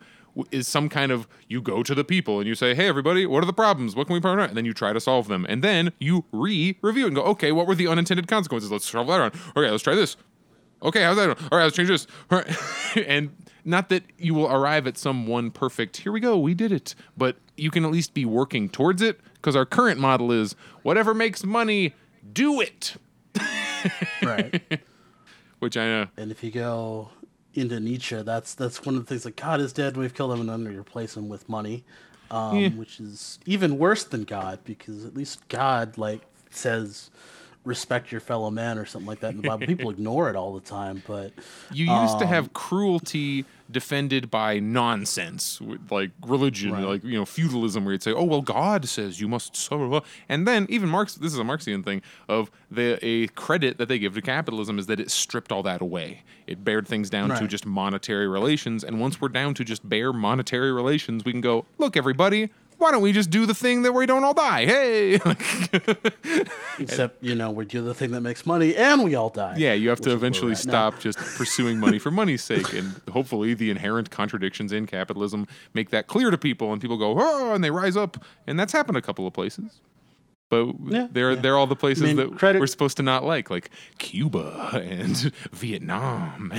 is some kind of, you go to the people and you say, hey, everybody, what are the problems? What can we partner? And then you try to solve them. And then you re-review and go, okay, what were the unintended consequences? Let's travel that around. Okay, let's try this. Okay, how's that? All right, let's change this. All right. And not that you will arrive at some one perfect, here we go, we did it. But you can at least be working towards it, because our current model is whatever makes money, do it. Right. Which I know. And if you go into Nietzsche, that's that's one of the things, like, God is dead, we've killed him, and then we replace him with money, um, yeah. which is even worse than God, because at least God, like, says respect your fellow man or something like that in the Bible. People ignore it all the time, but... You used um, to have cruelty defended by nonsense, like religion, right. like, you know, feudalism, where you'd say, oh, well, God says you must... So, and then even Marx, this is a Marxian thing, of the a credit that they give to capitalism is that it stripped all that away. It bared things down right. to just monetary relations, and once we're down to just bare monetary relations, we can go, look, everybody, why don't we just do the thing that we don't all die? Hey! Except, you know, we do the thing that makes money and we all die. Yeah, you have to eventually stop just pursuing money for money's sake. And hopefully the inherent contradictions in capitalism make that clear to people. And people go, oh, and they rise up. And that's happened a couple of places. But yeah, they're, yeah. they're all the places I mean, that credit- we're supposed to not like, like Cuba and Vietnam.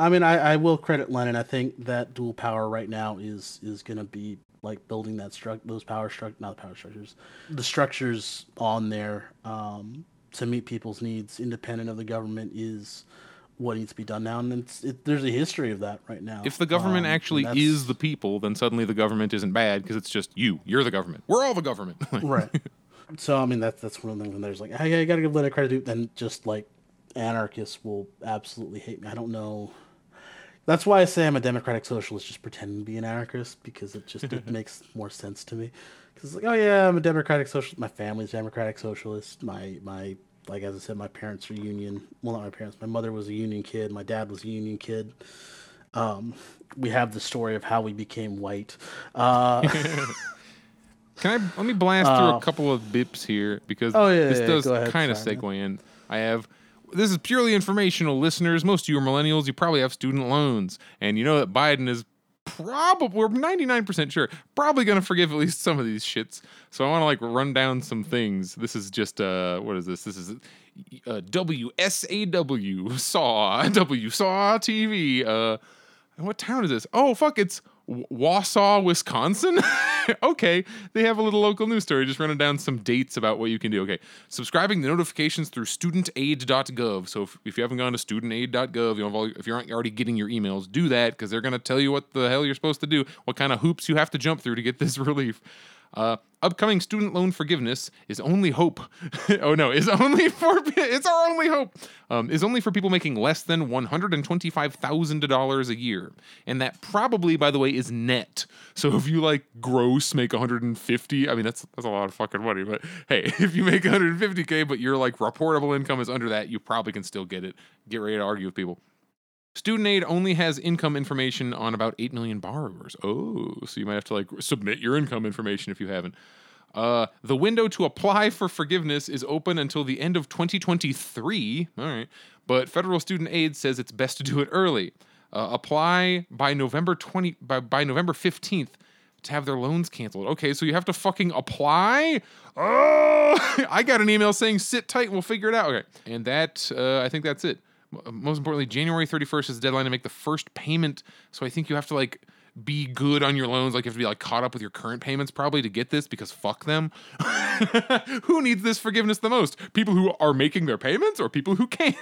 I mean, I, I will credit Lenin. I think that dual power right now is is going to be like building that struct, those power struct, not the power structures, the structures on there um, to meet people's needs, independent of the government, is what needs to be done now. And it's, it, there's a history of that right now. If the government um, actually is the people, then suddenly the government isn't bad because it's just you. You're the government. We're all the government. Right. So I mean, that's that's one of the things. When there's like, hey, I, I got to give Lenin credit. Then just like anarchists will absolutely hate me. I don't know. That's why I say I'm a democratic socialist, just pretending to be an anarchist, because it just it makes more sense to me. Because it's like, oh yeah, I'm a democratic socialist. My family's democratic socialist. My my like as I said, my parents are union. Well, not my parents. My mother was a union kid. My dad was a union kid. Um, we have the story of how we became white. Uh, Can I let me blast uh, through a couple of bips here because oh, yeah, this yeah, does kind of segue in. I have. This is purely informational, listeners. Most of you are millennials. You probably have student loans. And you know that Biden is probably, we're ninety-nine percent sure, probably going to forgive at least some of these shits. So I want to, like, run down some things. This is just, uh, what is this? This is uh, W S A W, SAW, W S A W T V. Uh, and what town is this? Oh, fuck, it's Wausau, Wisconsin? Okay, they have a little local news story just running down some dates about what you can do. Okay, subscribing to notifications through student aid dot gov. So if, if you haven't gone to student aid dot gov, you know, if you aren't already getting your emails, do that because they're going to tell you what the hell you're supposed to do, what kind of hoops you have to jump through to get this relief. Uh, upcoming student loan forgiveness is only hope. oh no, is only for it's our only hope. Um, is only for people making less than one hundred and twenty-five thousand dollars a year, and that probably, by the way, is net. So if you like gross make one hundred and fifty, I mean that's that's a lot of fucking money. But hey, if you make one hundred and fifty k, but your like reportable income is under that, you probably can still get it. Get ready to argue with people. Student aid only has income information on about eight million borrowers. Oh, so you might have to like submit your income information if you haven't. Uh, the window to apply for forgiveness is open until the end of twenty twenty-three. All right. But federal student aid says it's best to do it early. Uh, apply by November twentieth, by, by November fifteenth to have their loans canceled. Okay, so you have to fucking apply? Oh, I got an email saying sit tight and we'll figure it out. Okay. And that, uh, I think that's it. Most importantly, January thirty-first is the deadline to make the first payment. So I think you have to like be good on your loans. Like you have to be like caught up with your current payments probably to get this because fuck them. Who needs this forgiveness the most? People who are making their payments or people who can't?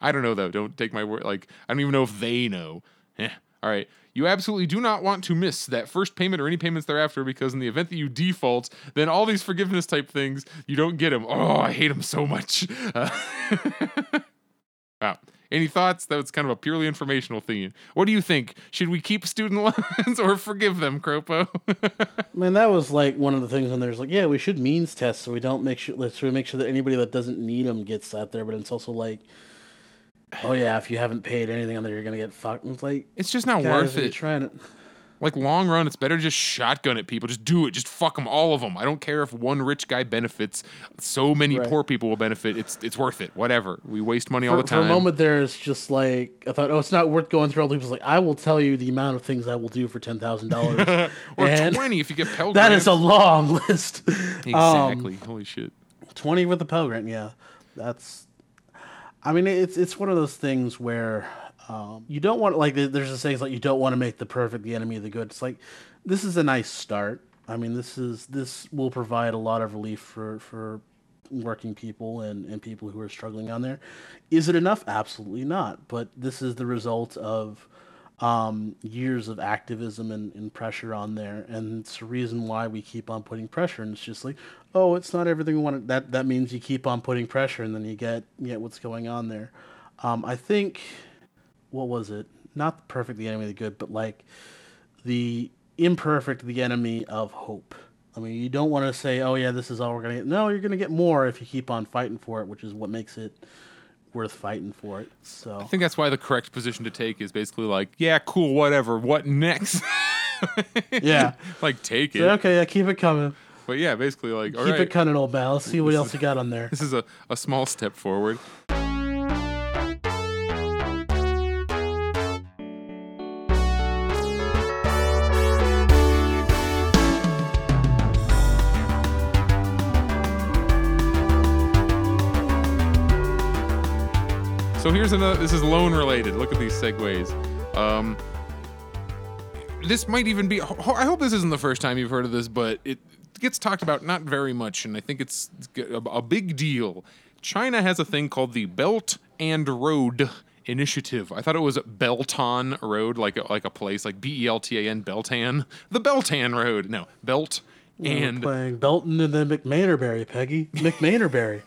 I don't know though. Don't take my word. Like I don't even know if they know. Eh. All right. You absolutely do not want to miss that first payment or any payments thereafter because in the event that you default, then all these forgiveness type things, you don't get them. Oh, I hate them so much. Uh, wow. Any thoughts? That was kind of a purely informational thing. What do you think? Should we keep student loans or forgive them, Cropo? Man, that was like one of the things when there's like, yeah, we should means test so we don't make sure, so we make sure that anybody that doesn't need them gets out there. But it's also like, oh yeah, if you haven't paid anything on there, you're gonna get fucked. It's like it's just not worth it. Trying it, like long run, it's better to just shotgun at people. Just do it. Just fuck them, all of them. I don't care if one rich guy benefits. So many right. poor people will benefit. It's it's worth it. Whatever. We waste money for, all the time. For a moment, there is just like I thought. Oh, it's not worth going through all the people's. Like I will tell you the amount of things I will do for ten thousand dollars or and twenty if you get Pell Grant. That is a long list. Exactly. Um, Holy shit. Twenty with the Pell Grant. Yeah, that's. I mean, it's it's one of those things where um, you don't want, like, there's this saying, like, you don't want to make the perfect the enemy of the good. It's like, this is a nice start. I mean, this is this will provide a lot of relief for, for working people and, and people who are struggling on there. Is it enough? Absolutely not. But this is the result of um, years of activism and, and pressure on there. And it's the reason why we keep on putting pressure. And it's just like, oh, it's not everything we want. That that means you keep on putting pressure, and then you get you get what's going on there. Um, I think, what was it? Not the perfect, the enemy of the good, but like the imperfect, the enemy of hope. I mean, you don't want to say, oh yeah, this is all we're gonna get. No, you're gonna get more if you keep on fighting for it, which is what makes it worth fighting for it. So I think that's why the correct position to take is basically like, yeah, cool, whatever. What next? Yeah. Like, take it. So, okay, yeah, keep it coming. But yeah, basically, like, keep all right. Keep it coming, old pal. Let's see what this else is, you got on there. This is a, a small step forward. So here's another, this is loan related. Look at these segues. Um, this might even be, I hope this isn't the first time you've heard of this, but it gets talked about not very much, and I think it's a big deal. China has a thing called the Belt and Road Initiative. I thought it was Beltan Road, like a, like a place, like B E L T A N, Beltan. The Beltan Road. No, Belt and... We're playing Belton and then McManorberry, Peggy. McManorberry.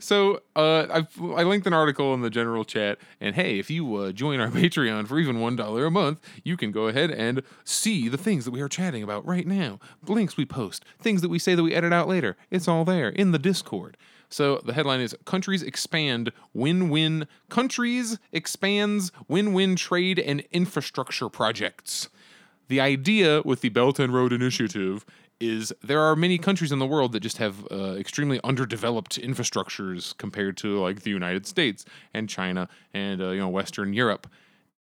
So uh, I've, I linked an article in the general chat, and hey, if you uh, join our Patreon for even one dollar a month, you can go ahead and see the things that we are chatting about right now. Links we post, things that we say that we edit out later. It's all there in the Discord. So the headline is, Countries Expand Win-Win, Countries Expands Win-Win Trade and Infrastructure Projects. The idea with the Belt and Road Initiative is there are many countries in the world that just have uh, extremely underdeveloped infrastructures compared to, like, the United States and China and, uh, you know, Western Europe.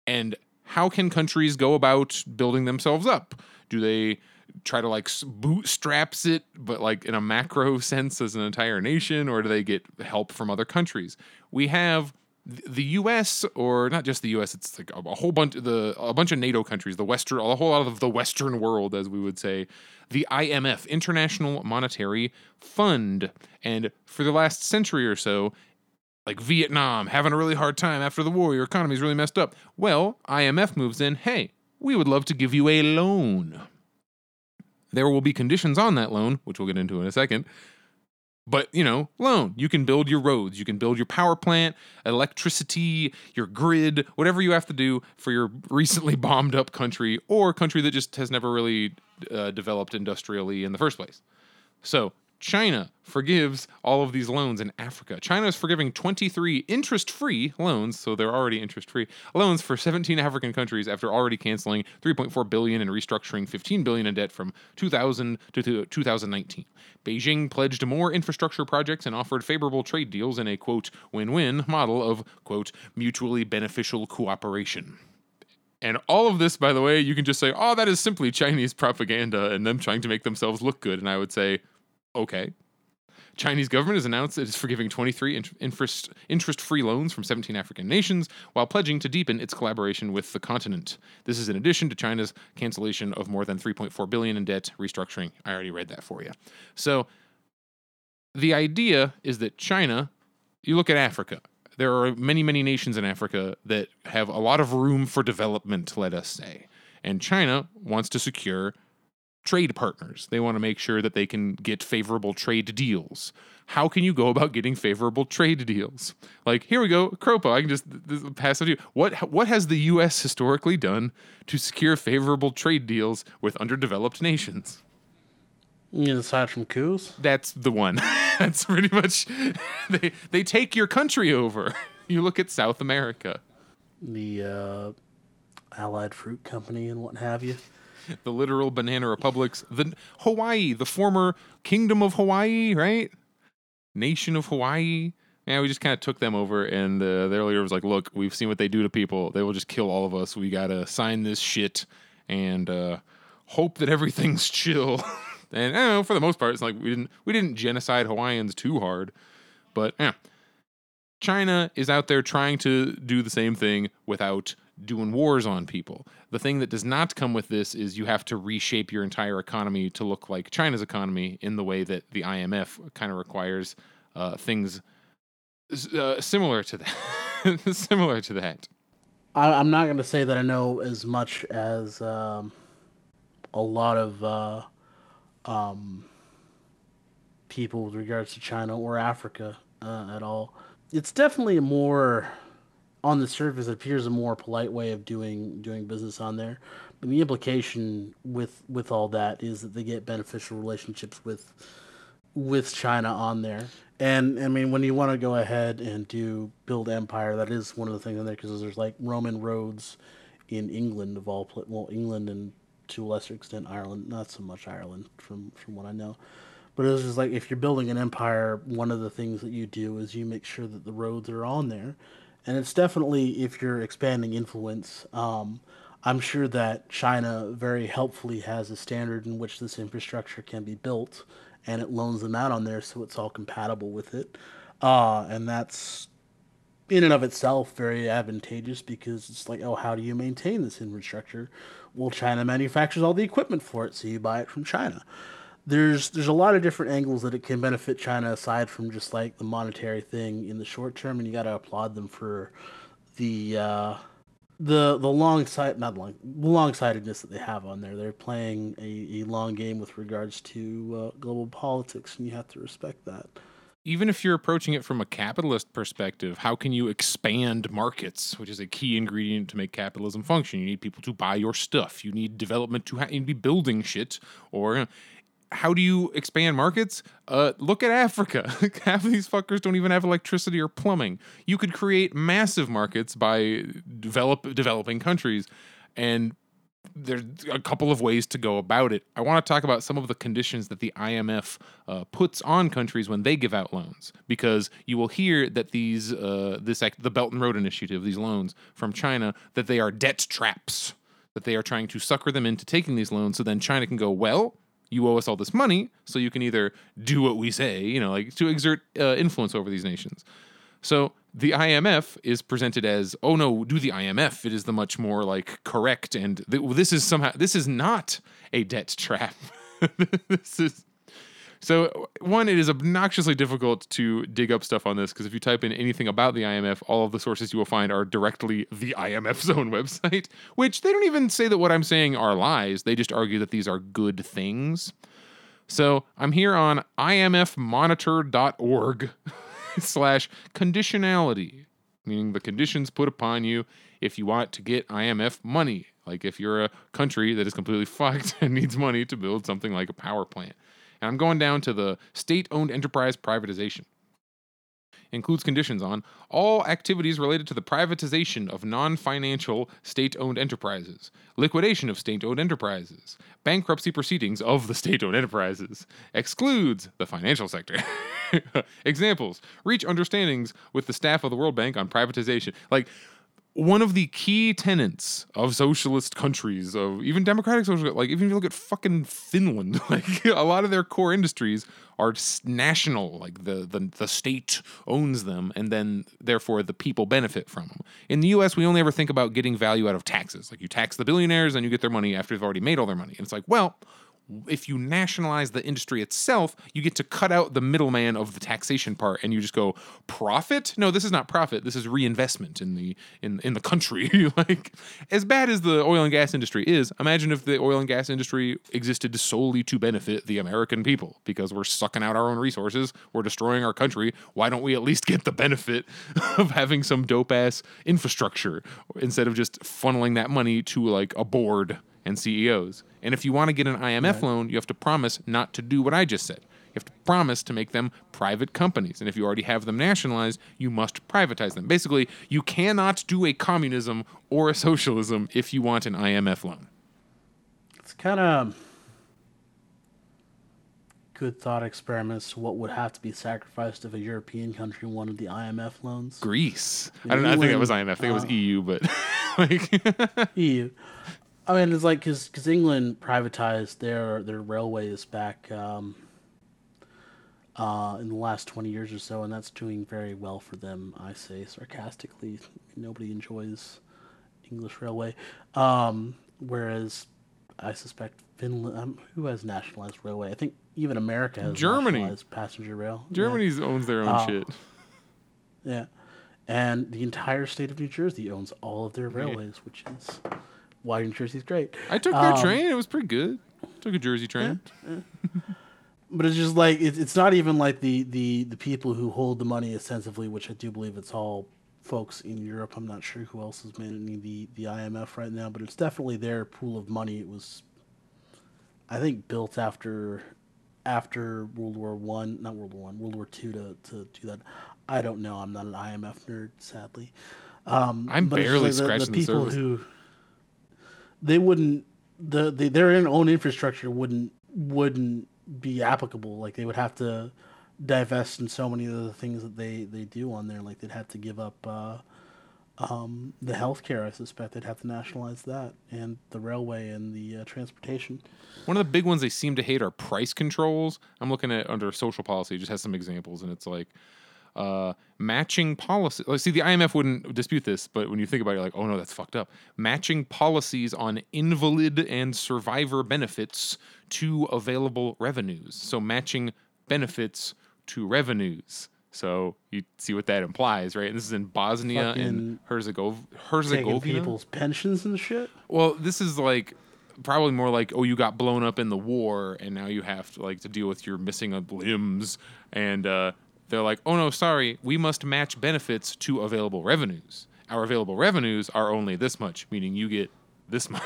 And how can countries go about building themselves up? Do they try to, like, bootstraps it, but, like, in a macro sense as an entire nation, or do they get help from other countries? We have... the U S, or not just the U S, it's like a, a whole bunch of the a bunch of NATO countries, the Western, a whole lot of the Western world, as we would say, the I M F, International Monetary Fund, and for the last century or so, like Vietnam having a really hard time after the war, your economy's really messed up. Well, I M F moves in. Hey, we would love to give you a loan. There will be conditions on that loan, which we'll get into in a second. But, you know, loan. You can build your roads. You can build your power plant, electricity, your grid, whatever you have to do for your recently bombed up country or country that just has never really uh, developed industrially in the first place. So China forgives all of these loans in Africa. China is forgiving twenty-three interest-free loans, so they're already interest-free, loans for seventeen African countries after already canceling three point four billion dollars and restructuring fifteen billion dollars in debt from two thousand to two thousand nineteen. Beijing pledged more infrastructure projects and offered favorable trade deals in a, quote, win-win model of, quote, mutually beneficial cooperation. And all of this, by the way, you can just say, oh, that is simply Chinese propaganda and them trying to make themselves look good. And I would say... okay. Chinese government has announced it is forgiving twenty-three interest, interest-free loans from seventeen African nations while pledging to deepen its collaboration with the continent. This is in addition to China's cancellation of more than three point four billion dollars in debt restructuring. I already read that for you. So the idea is that China, you look at Africa, there are many, many nations in Africa that have a lot of room for development, let us say. And China wants to secure trade partners. They want to make sure that they can get favorable trade deals. How can you go about getting favorable trade deals? Like, here we go, Cropo, I can just this, pass it to you. What, what has the U S historically done to secure favorable trade deals with underdeveloped nations? Aside from coups? That's the one. That's pretty much... They, they take your country over. You look at South America. The uh, Allied Fruit Company and what have you. The literal banana republics, the Hawaii, the former kingdom of Hawaii, right? Nation of Hawaii. Yeah, we just kind of took them over, and uh, their leader was like, look, we've seen what they do to people. They will just kill all of us. We got to sign this shit and uh, hope that everything's chill. And I don't know, for the most part, it's like we didn't, we didn't genocide Hawaiians too hard. But yeah, China is out there trying to do the same thing without doing wars on people. The thing that does not come with this is you have to reshape your entire economy to look like China's economy in the way that the I M F kind of requires uh, things uh, similar to that. Similar to that. I, I'm not going to say that I know as much as um, a lot of uh, um, people with regards to China or Africa uh, at all. It's definitely a more... on the surface, it appears a more polite way of doing doing business on there. But the implication with with all that is that they get beneficial relationships with with China on there. And, I mean, when you want to go ahead and do build empire, that is one of the things on there because there's, like, Roman roads in England of all pla- well, England and to a lesser extent Ireland, not so much Ireland from from what I know. But it was just like, if you're building an empire, one of the things that you do is you make sure that the roads are on there. And it's definitely, if you're expanding influence, um, I'm sure that China very helpfully has a standard in which this infrastructure can be built, and it loans them out on there so it's all compatible with it. Uh, and that's, in and of itself, very advantageous, because it's like, oh, how do you maintain this infrastructure? Well, China manufactures all the equipment for it, so you buy it from China. There's there's a lot of different angles that it can benefit China aside from just like the monetary thing in the short term, and you got to applaud them for the uh, the the long sight not long long sightedness that they have on there. They're playing a, a long game with regards to uh, global politics, and you have to respect that. Even if you're approaching it from a capitalist perspective, how can you expand markets, which is a key ingredient to make capitalism function? You need people to buy your stuff. You need development to ha- you need to be building shit, or. How do you expand markets? Uh, look at Africa. Half of these fuckers don't even have electricity or plumbing. You could create massive markets by develop developing countries, and there's a couple of ways to go about it. I want to talk about some of the conditions that the I M F uh, puts on countries when they give out loans, because you will hear that these uh, this the Belt and Road Initiative, these loans from China, that they are debt traps, that they are trying to sucker them into taking these loans, so then China can go, well, you owe us all this money, so you can either do what we say, you know, like to exert uh, influence over these nations. So the I M F is presented as, oh no, do the I M F. It is the much more like correct, and th- this is somehow this is not a debt trap. This is so one. It is obnoxiously difficult to dig up stuff on this, because if you type in anything about the I M F, all of the sources you will find are directly the I M F's own website, which they don't even say that what I'm saying are lies. They just argue that these are good things. So I'm here on imfmonitor.org slash conditionality, meaning the conditions put upon you if you want to get I M F money. Like if you're a country that is completely fucked and needs money to build something like a power plant. And I'm going down to the state-owned enterprise privatization. Includes conditions on all activities related to the privatization of non-financial state-owned enterprises, liquidation of state-owned enterprises, bankruptcy proceedings of the state-owned enterprises, excludes the financial sector. Examples, reach understandings with the staff of the World Bank on privatization. Like, one of the key tenets of socialist countries, of even democratic socialist, like even if you look at fucking Finland, like a lot of their core industries are national, like the, the, the state owns them, and then therefore the people benefit from them. In the U S, we only ever think about getting value out of taxes. Like you tax the billionaires and you get their money after they've already made all their money. And it's like, well, if you nationalize the industry itself, you get to cut out the middleman of the taxation part, and you just go profit. No, this is not profit. This is reinvestment in the in in the country. Like, as bad as the oil and gas industry is, imagine if the oil and gas industry existed solely to benefit the American people, because we're sucking out our own resources, we're destroying our country. Why don't we at least get the benefit of having some dope ass infrastructure instead of just funneling that money to like a board and C E Os? And if you want to get an I M F right. loan, you have to promise not to do what I just said. You have to promise to make them private companies. And if you already have them nationalized, you must privatize them. Basically, you cannot do a communism or a socialism if you want an I M F loan. It's kind of good thought experiments. What would have to be sacrificed if a European country wanted the I M F loans? Greece. I don't know. I think that was I M F. I think uh, it was E U, but like E U. I mean, it's like, because because England privatized their, their railways back um, uh, in the last twenty years or so, and that's doing very well for them, I say sarcastically. Nobody enjoys English railway. Um, whereas I suspect Finland, um, who has nationalized railway? I think even America has Germany. Nationalized passenger rail. Germany yeah. owns their own uh, shit. Yeah. And the entire state of New Jersey owns all of their railways, yeah. which is... why New Jersey's great. I took their um, train. It was pretty good. Took a Jersey train. Yeah, yeah. But it's just like, it, it's not even like the, the, the people who hold the money ostensibly, which I do believe it's all folks in Europe. I'm not sure who else is managing the, the I M F right now, but it's definitely their pool of money. It was, I think, built after after World War One, not World War One, World War Two to, to do that. I don't know. I'm not an I M F nerd, sadly. Um, I'm barely like the, scratching the, the people surface. Who, they wouldn't the, the their own infrastructure wouldn't wouldn't be applicable. Like they would have to divest in so many of the things that they, they do on there. Like they'd have to give up uh, um, the healthcare. I suspect they'd have to nationalize that, and the railway and the uh, transportation. One of the big ones they seem to hate are price controls. I'm looking at under social policy. It just has some examples, and it's like. Uh, matching policy. Like, see, the I M F wouldn't dispute this, but when you think about it, you're like, oh no, that's fucked up. Matching policies on invalid and survivor benefits to available revenues. So matching benefits to revenues. So you see what that implies, right? And this is in Bosnia Fucking and Herzegov- Herzegovina. Taking people's pensions and shit? Well, this is like probably more like, oh, you got blown up in the war, and now you have to like to deal with your missing of limbs and, uh, they're like, oh, no, sorry, we must match benefits to available revenues. Our available revenues are only this much, meaning you get this much.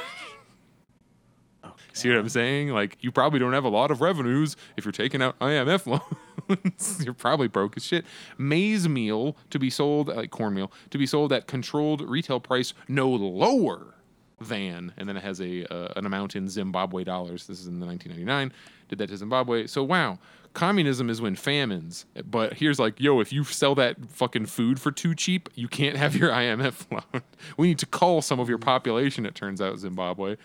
Okay. See what I'm saying? Like, you probably don't have a lot of revenues if you're taking out I M F loans. You're probably broke as shit. Maize meal to be sold, like cornmeal, to be sold at controlled retail price no lower than, and then it has a uh, an amount in Zimbabwe dollars. This is in the nineteen ninety-nine. Did that to Zimbabwe. So, wow. Communism is when famines, but here's like, yo, if you sell that fucking food for too cheap, you can't have your I M F loan. We need to cull some of your population, it turns out, Zimbabwe.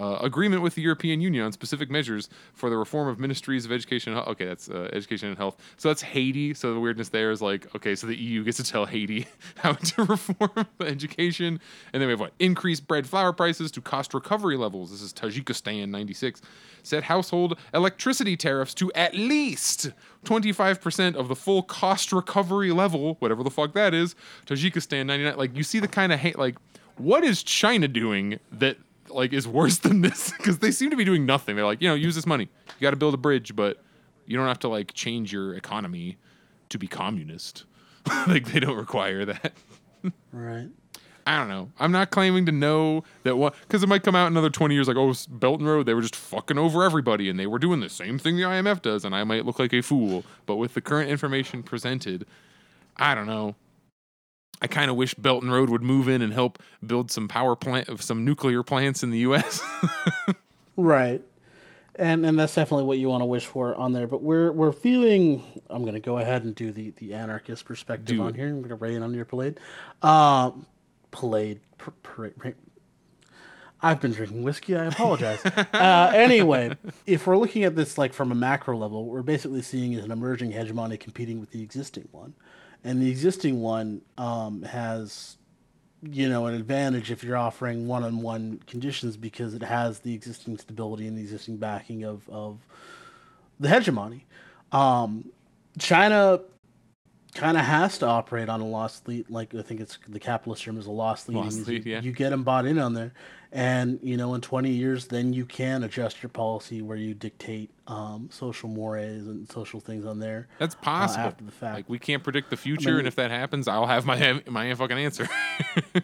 Uh, agreement with the European Union on specific measures for the reform of ministries of education. Okay, that's uh, education and health. So that's Haiti. So the weirdness there is like, okay, so the E U gets to tell Haiti how to reform education. And then we have what? Increased bread flour prices to cost recovery levels. This is Tajikistan, ninety-six. Set household electricity tariffs to at least twenty-five percent of the full cost recovery level, whatever the fuck that is. Tajikistan, ninety-nine. Like, you see the kind of hate, like, what is China doing that like is worse than this? Because they seem to be doing nothing. They're like, you know, use this money. You got to build a bridge, but you don't have to like change your economy to be communist. Like they don't require that. Right. I don't know. I'm not claiming to know that what, because it might come out in another twenty years like, oh, Belt and Road, they were just fucking over everybody and they were doing the same thing the I M F does, and I might look like a fool. But with the current information presented, I don't know. I kind of wish Belt and Road would move in and help build some power plant of some nuclear plants in the U S Right. And and that's definitely what you want to wish for on there. But we're we're feeling, I'm going to go ahead and do the, the anarchist perspective Dude. on here. I'm going to rain on your parade. Uh, parade. Par- par- par- I've been drinking whiskey. I apologize. uh, anyway, if we're looking at this like from a macro level, what we're basically seeing is an emerging hegemony competing with the existing one. And the existing one um, has, you know, an advantage if you're offering one-on-one conditions because it has the existing stability and the existing backing of, of the hegemony. Um, China kind of has to operate on a lost lead. Like, I think it's the capitalist term is a lost lead. Lost lead you, yeah. you get them bought in on there. And, you know, in twenty years, then you can adjust your policy where you dictate um, social mores and social things on there. That's possible. Uh, after the fact. Like, we can't predict the future, I mean, and if that happens, I'll have my my fucking answer. I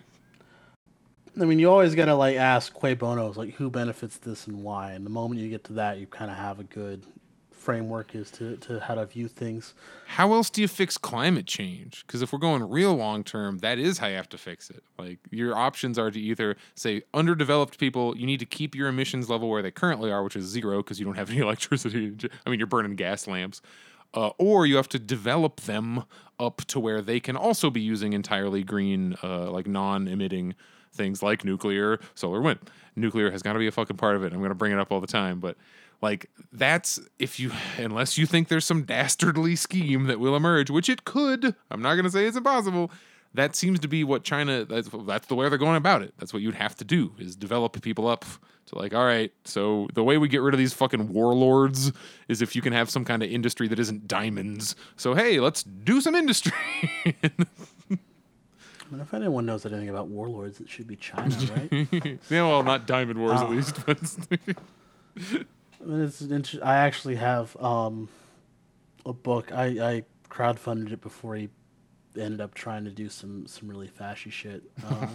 mean, you always got to, like, ask Quo Bonos, like, who benefits this and why? And the moment you get to that, you kind of have a good framework as to, to how to view things. How else do you fix climate change? Because if we're going real long term, that is how you have to fix it. Like, your options are to either say underdeveloped people, you need to keep your emissions level where they currently are, which is zero because you don't have any electricity. I mean, you're burning gas lamps. Uh, or you have to develop them up to where they can also be using entirely green, uh, like non-emitting things like nuclear, solar, wind. Nuclear has got to be a fucking part of it. I'm going to bring it up all the time, but like, that's if you, unless you think there's some dastardly scheme that will emerge, which it could. I'm not going to say it's impossible. That seems to be what China, that's, that's the way they're going about it. That's what you'd have to do, is develop people up to like, all right, so the way we get rid of these fucking warlords is if you can have some kind of industry that isn't diamonds. So, hey, let's do some industry. I mean, if anyone knows anything about warlords, it should be China, right? Yeah, well, not diamond wars, uh, at least. But I mean, it's inter- I actually have um, a book. I, I crowdfunded it before he ended up trying to do some, some really fashy shit. Uh,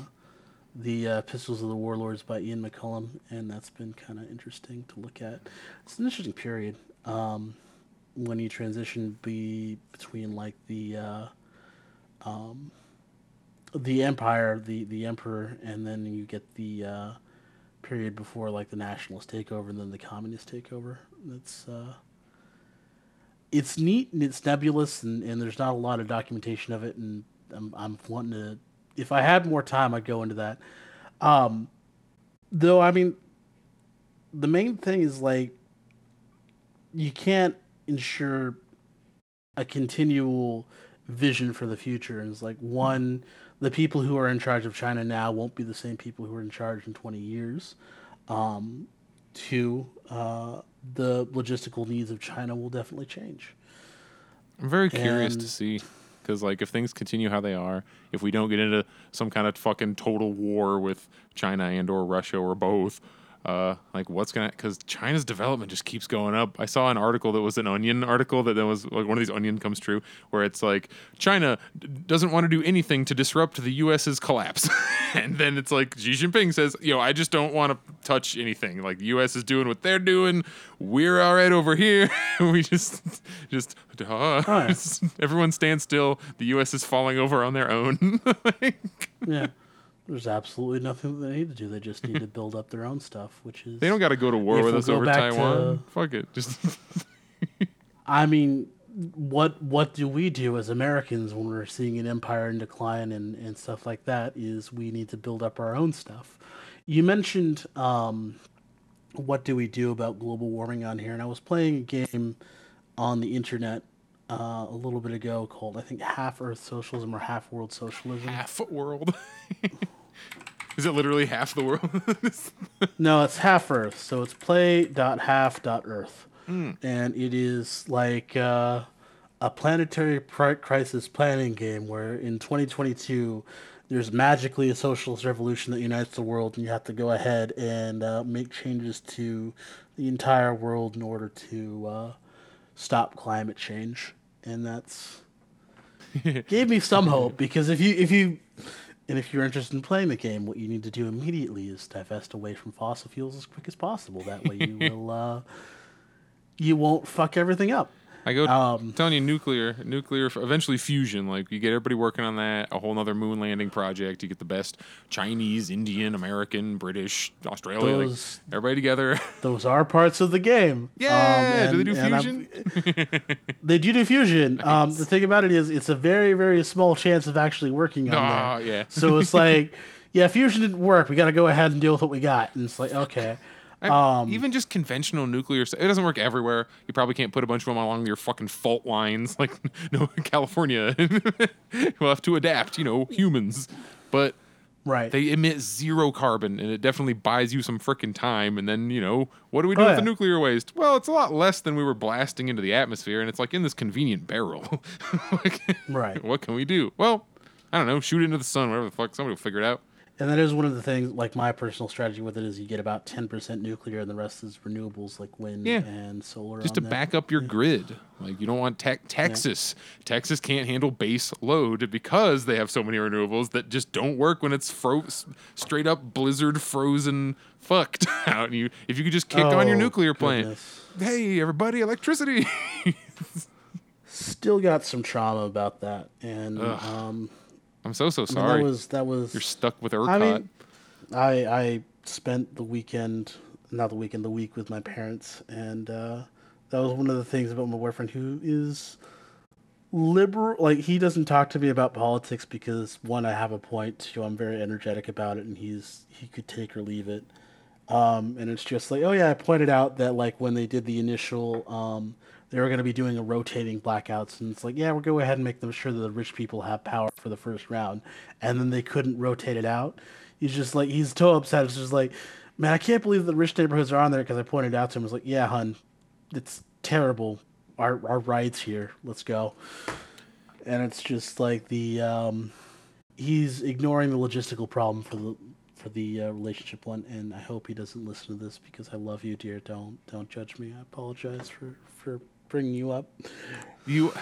the uh, Pistols of the Warlords by Ian McCollum, and that's been kind of interesting to look at. It's an interesting period um, when you transition be between like the uh, um, the Empire, the, the Emperor, and then you get the uh, period before like the nationalist takeover and then the communist takeover. That's uh, it's neat and it's nebulous, and, and there's not a lot of documentation of it. And I'm I'm wanting to, if I had more time, I'd go into that. Um, though I mean, the main thing is like you can't ensure a continual vision for the future. And it's like one. The people who are in charge of China now won't be the same people who are in charge in twenty years. Um, two, uh, the logistical needs of China will definitely change. I'm very curious and, to see, because like if things continue how they are, if we don't get into some kind of fucking total war with China and or Russia or both, uh, like what's gonna? Because China's development just keeps going up. I saw an article that was an Onion article that was like one of these Onion comes true, where it's like China d- doesn't want to do anything to disrupt the U S's collapse, and then it's like Xi Jinping says, you know, I just don't want to touch anything. Like the U S is doing what they're doing, we're all right over here. we just, just, uh, right. Everyone stands still. The U S is falling over on their own. like, yeah. There's absolutely nothing they need to do. They just need to build up their own stuff, which is... They don't got to go to war with us over Taiwan. To, Fuck it. Just. I mean, what what do we do as Americans when we're seeing an empire in decline and, and stuff like that is we need to build up our own stuff. You mentioned um, what do we do about global warming on here, and I was playing a game on the internet Uh, a little bit ago called, I think, Half Earth Socialism or Half World Socialism. Half World? Is it literally half the world? No, it's Half Earth. So it's play dot half dot earth. Mm. And it is like uh, a planetary crisis planning game where in twenty twenty-two, there's magically a socialist revolution that unites the world, and you have to go ahead and uh, make changes to the entire world in order to uh, stop climate change. And that's gave me some hope, because if you if you and if you're interested in playing the game, what you need to do immediately is divest away from fossil fuels as quick as possible. That way you will uh, you won't fuck everything up. I go um, telling you nuclear, nuclear, eventually fusion. Like you get everybody working on that, a whole other moon landing project. You get the best Chinese, Indian, American, British, Australia, those, like, everybody together. Those are parts of the game. Yeah, um, and, do they do fusion? They do do fusion. Nice. Um, the thing about it is, it's a very, very small chance of actually working on oh, that. Yeah. So it's like, yeah, fusion didn't work. We got to go ahead and deal with what we got. And it's like, okay. I, um, even just conventional nuclear stuff, it doesn't work everywhere. You probably can't put a bunch of them along your fucking fault lines, like no California. We'll have to adapt, you know, humans. But right, they emit zero carbon, and it definitely buys you some frickin' time. And then, you know, what do we do oh, with yeah. the nuclear waste? Well, it's a lot less than we were blasting into the atmosphere, and it's like in this convenient barrel. Like, right. What can we do? Well, I don't know. Shoot it into the sun, whatever the fuck. Somebody will figure it out. And that is one of the things, like my personal strategy with it is you get about ten percent nuclear and the rest is renewables like wind yeah. and solar. Just on to that. Back up your yeah. grid. Like you don't want te- Texas. Yeah. Texas can't handle base load because they have so many renewables that just don't work when it's fro- straight up blizzard frozen fucked out. And you, if you could just kick oh, on your nuclear goodness. plant. Hey, everybody, electricity. Still got some trauma about that. And... Ugh. um I'm so, so sorry. I mean, that was, that was, You're stuck with ERCOT. I mean, I, I spent the weekend, not the weekend, the week with my parents. And uh, that was one of the things about my boyfriend who is liberal. Like, he doesn't talk to me about politics because, one, I have a point. Two, I'm very energetic about it. And he's he could take or leave it. Um, and it's just like, oh, yeah, I pointed out that, like, when they did the initial... Um, they were going to be doing a rotating blackouts, and it's like, yeah, we'll go ahead and make them sure that the rich people have power for the first round, and then they couldn't rotate it out. He's just like, he's so upset. It's just like, man, I can't believe that the rich neighborhoods are on there because I pointed out to him. I was like, yeah, hun, it's terrible. Our our ride's here. Let's go. And it's just like the um, he's ignoring the logistical problem for the for the uh, relationship one, and I hope he doesn't listen to this because I love you, dear. Don't don't judge me. I apologize for for. bringing you up. You,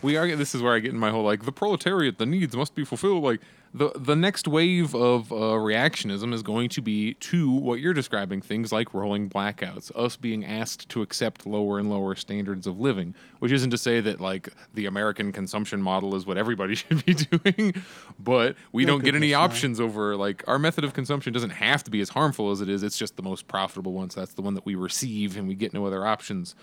we are. This is where I get in my whole like the proletariat, the needs must be fulfilled. Like the the next wave of uh, reactionism is going to be to what you're describing, things like rolling blackouts, us being asked to accept lower and lower standards of living, which isn't to say that like the American consumption model is what everybody should be doing, but we don't get any options over like our method of consumption doesn't have to be as harmful as it is. It's just the most profitable one. So that's the one that we receive and we get no other options.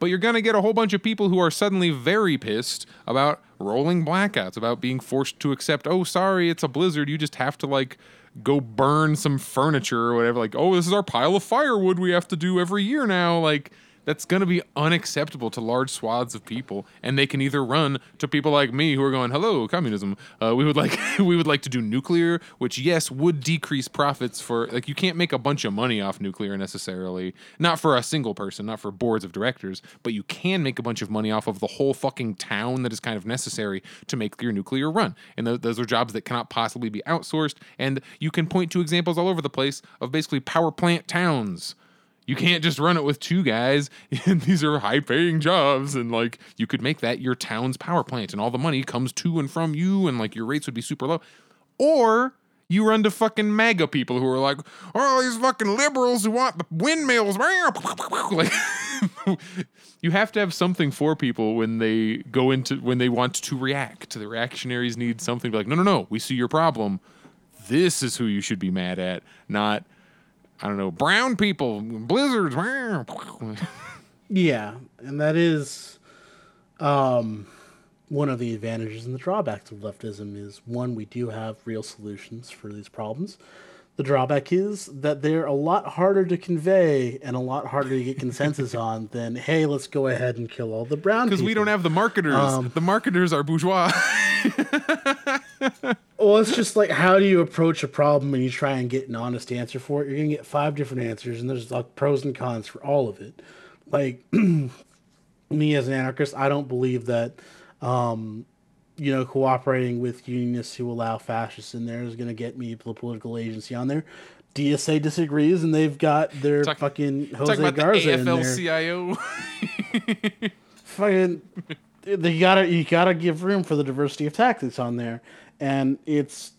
But you're going to get a whole bunch of people who are suddenly very pissed about rolling blackouts, about being forced to accept, oh, sorry, it's a blizzard. You just have to, like, go burn some furniture or whatever. Like, oh, this is our pile of firewood we have to do every year now. Like, that's going to be unacceptable to large swaths of people. And they can either run to people like me who are going, hello, communism. Uh, we would like we would like to do nuclear, which, yes, would decrease profits for, like, you can't make a bunch of money off nuclear necessarily. Not for a single person, not for boards of directors, but you can make a bunch of money off of the whole fucking town that is kind of necessary to make your nuclear run. And th- those are jobs that cannot possibly be outsourced. And you can point to examples all over the place of basically power plant towns. You can't just run it with two guys. These are high-paying jobs, and, like, you could make that your town's power plant, and all the money comes to and from you, and, like, your rates would be super low. Or you run to fucking MAGA people who are like, oh, these fucking liberals who want the windmills. Like, you have to have something for people when they go into, when they want to react. The reactionaries need something to be like, no, no, no, we see your problem. This is who you should be mad at, not... I don't know, brown people, blizzards. Yeah, and that is um, one of the advantages and the drawbacks of leftism is, one, we do have real solutions for these problems. The drawback is that they're a lot harder to convey and a lot harder to get consensus on than, hey, let's go ahead and kill all the brown people. Because we don't have the marketers. Um, the marketers are bourgeois. Well, it's just like, how do you approach a problem and you try and get an honest answer for it? You're going to get five different answers, and there's like pros and cons for all of it. Like, me as an anarchist, I don't believe that, um, you know, cooperating with unionists who allow fascists in there is going to get me the political agency on there. D S A disagrees, and they've got their talk, fucking Jose about Garza the A F L C I O in there. Fucking... They gotta, you gotta give room for the diversity of tactics on there. And it's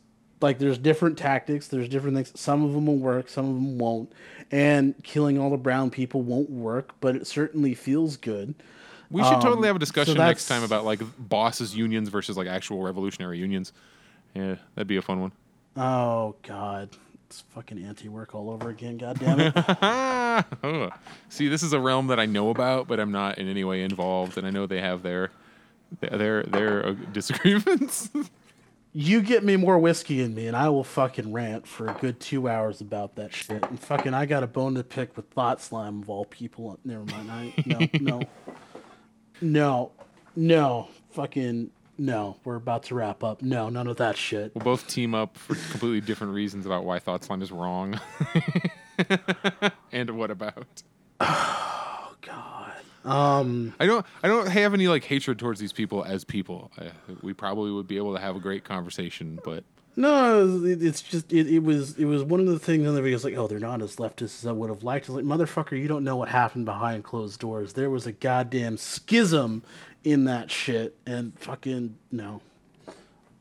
like there's different tactics, there's different things. Some of them will work, some of them won't. And killing all the brown people won't work, but it certainly feels good. We should um, totally have a discussion so next time about like bosses unions versus like actual revolutionary unions. Yeah, that'd be a fun one. Oh, God. It's fucking anti-work all over again, goddammit. Oh. See, this is a realm that I know about, but I'm not in any way involved, and I know they have their their their disagreements. You get me more whiskey in me, and I will fucking rant for a good two hours about that shit. And fucking, I got a bone to pick with Thought Slime of all people. Never mind. I, no, no, no, no, fucking. No, we're about to wrap up. No, none of that shit. We'll both team up for completely different reasons about why Thought Slime is wrong. And what about? Oh, God. Um, I don't I don't have any like hatred towards these people as people. I, we probably would be able to have a great conversation, but no, it, it's just it, it was it was one of the things on the video. It's like, oh, they're not as leftist as I would have liked. It's like, motherfucker, you don't know what happened behind closed doors. There was a goddamn schism in that shit, and fucking no,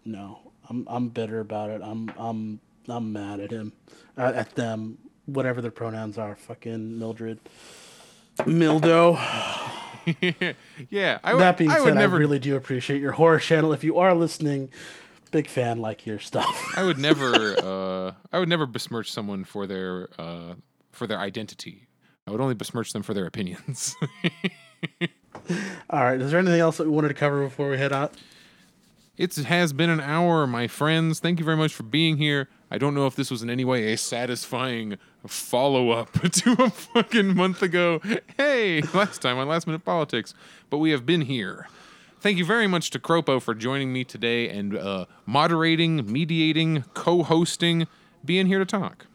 no, I'm I'm bitter about it. I'm I'm I'm mad at him, uh, at them, whatever their pronouns are. Fucking Mildred, Mildo. Yeah, I would. That being I said, would never... I really do appreciate your horror channel. If you are listening, big fan, like your stuff. I would never, uh, I would never besmirch someone for their uh, for their identity. I would only besmirch them for their opinions. All right. Is there anything else that we wanted to cover before we head out? It has been an hour, my friends. Thank you very much for being here. I don't know if this was in any way a satisfying follow-up to a fucking month ago. Hey, last time on Last Minute Politics. But we have been here. Thank you very much to Cropo for joining me today and uh, moderating, mediating, co-hosting, being here to talk.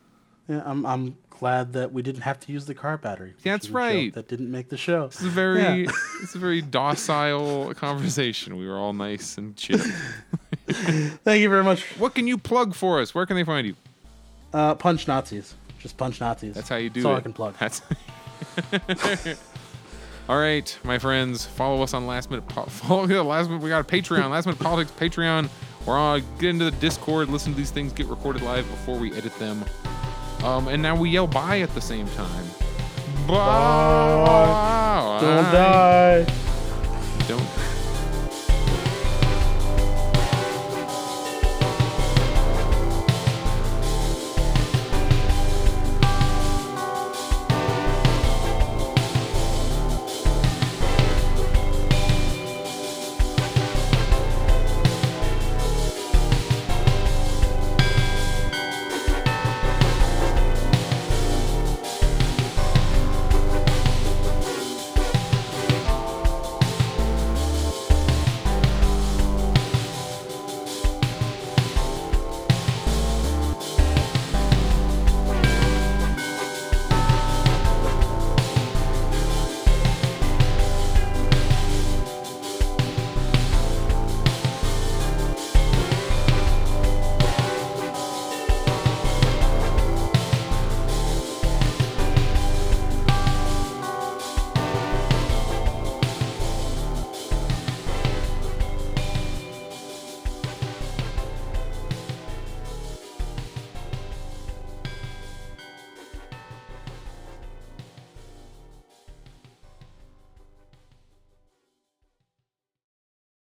Yeah, I'm... I'm- glad that we didn't have to use the car battery. That's right. That didn't make the show. It's a very, yeah. It's a very docile conversation. We were all nice and chill. Thank you very much. What can you plug for us? Where can they find you? Uh, punch Nazis. Just punch Nazis. That's how you do That's it. That's all I can plug. That's All right, my friends, follow us on Last Minute. Po- follow the Last Minute. We got a Patreon, Last Minute Politics Patreon. We're on. Get into the Discord. Listen to these things get recorded live before we edit them. Um, and now we yell bye at the same time. Bye. Bye. Don't die.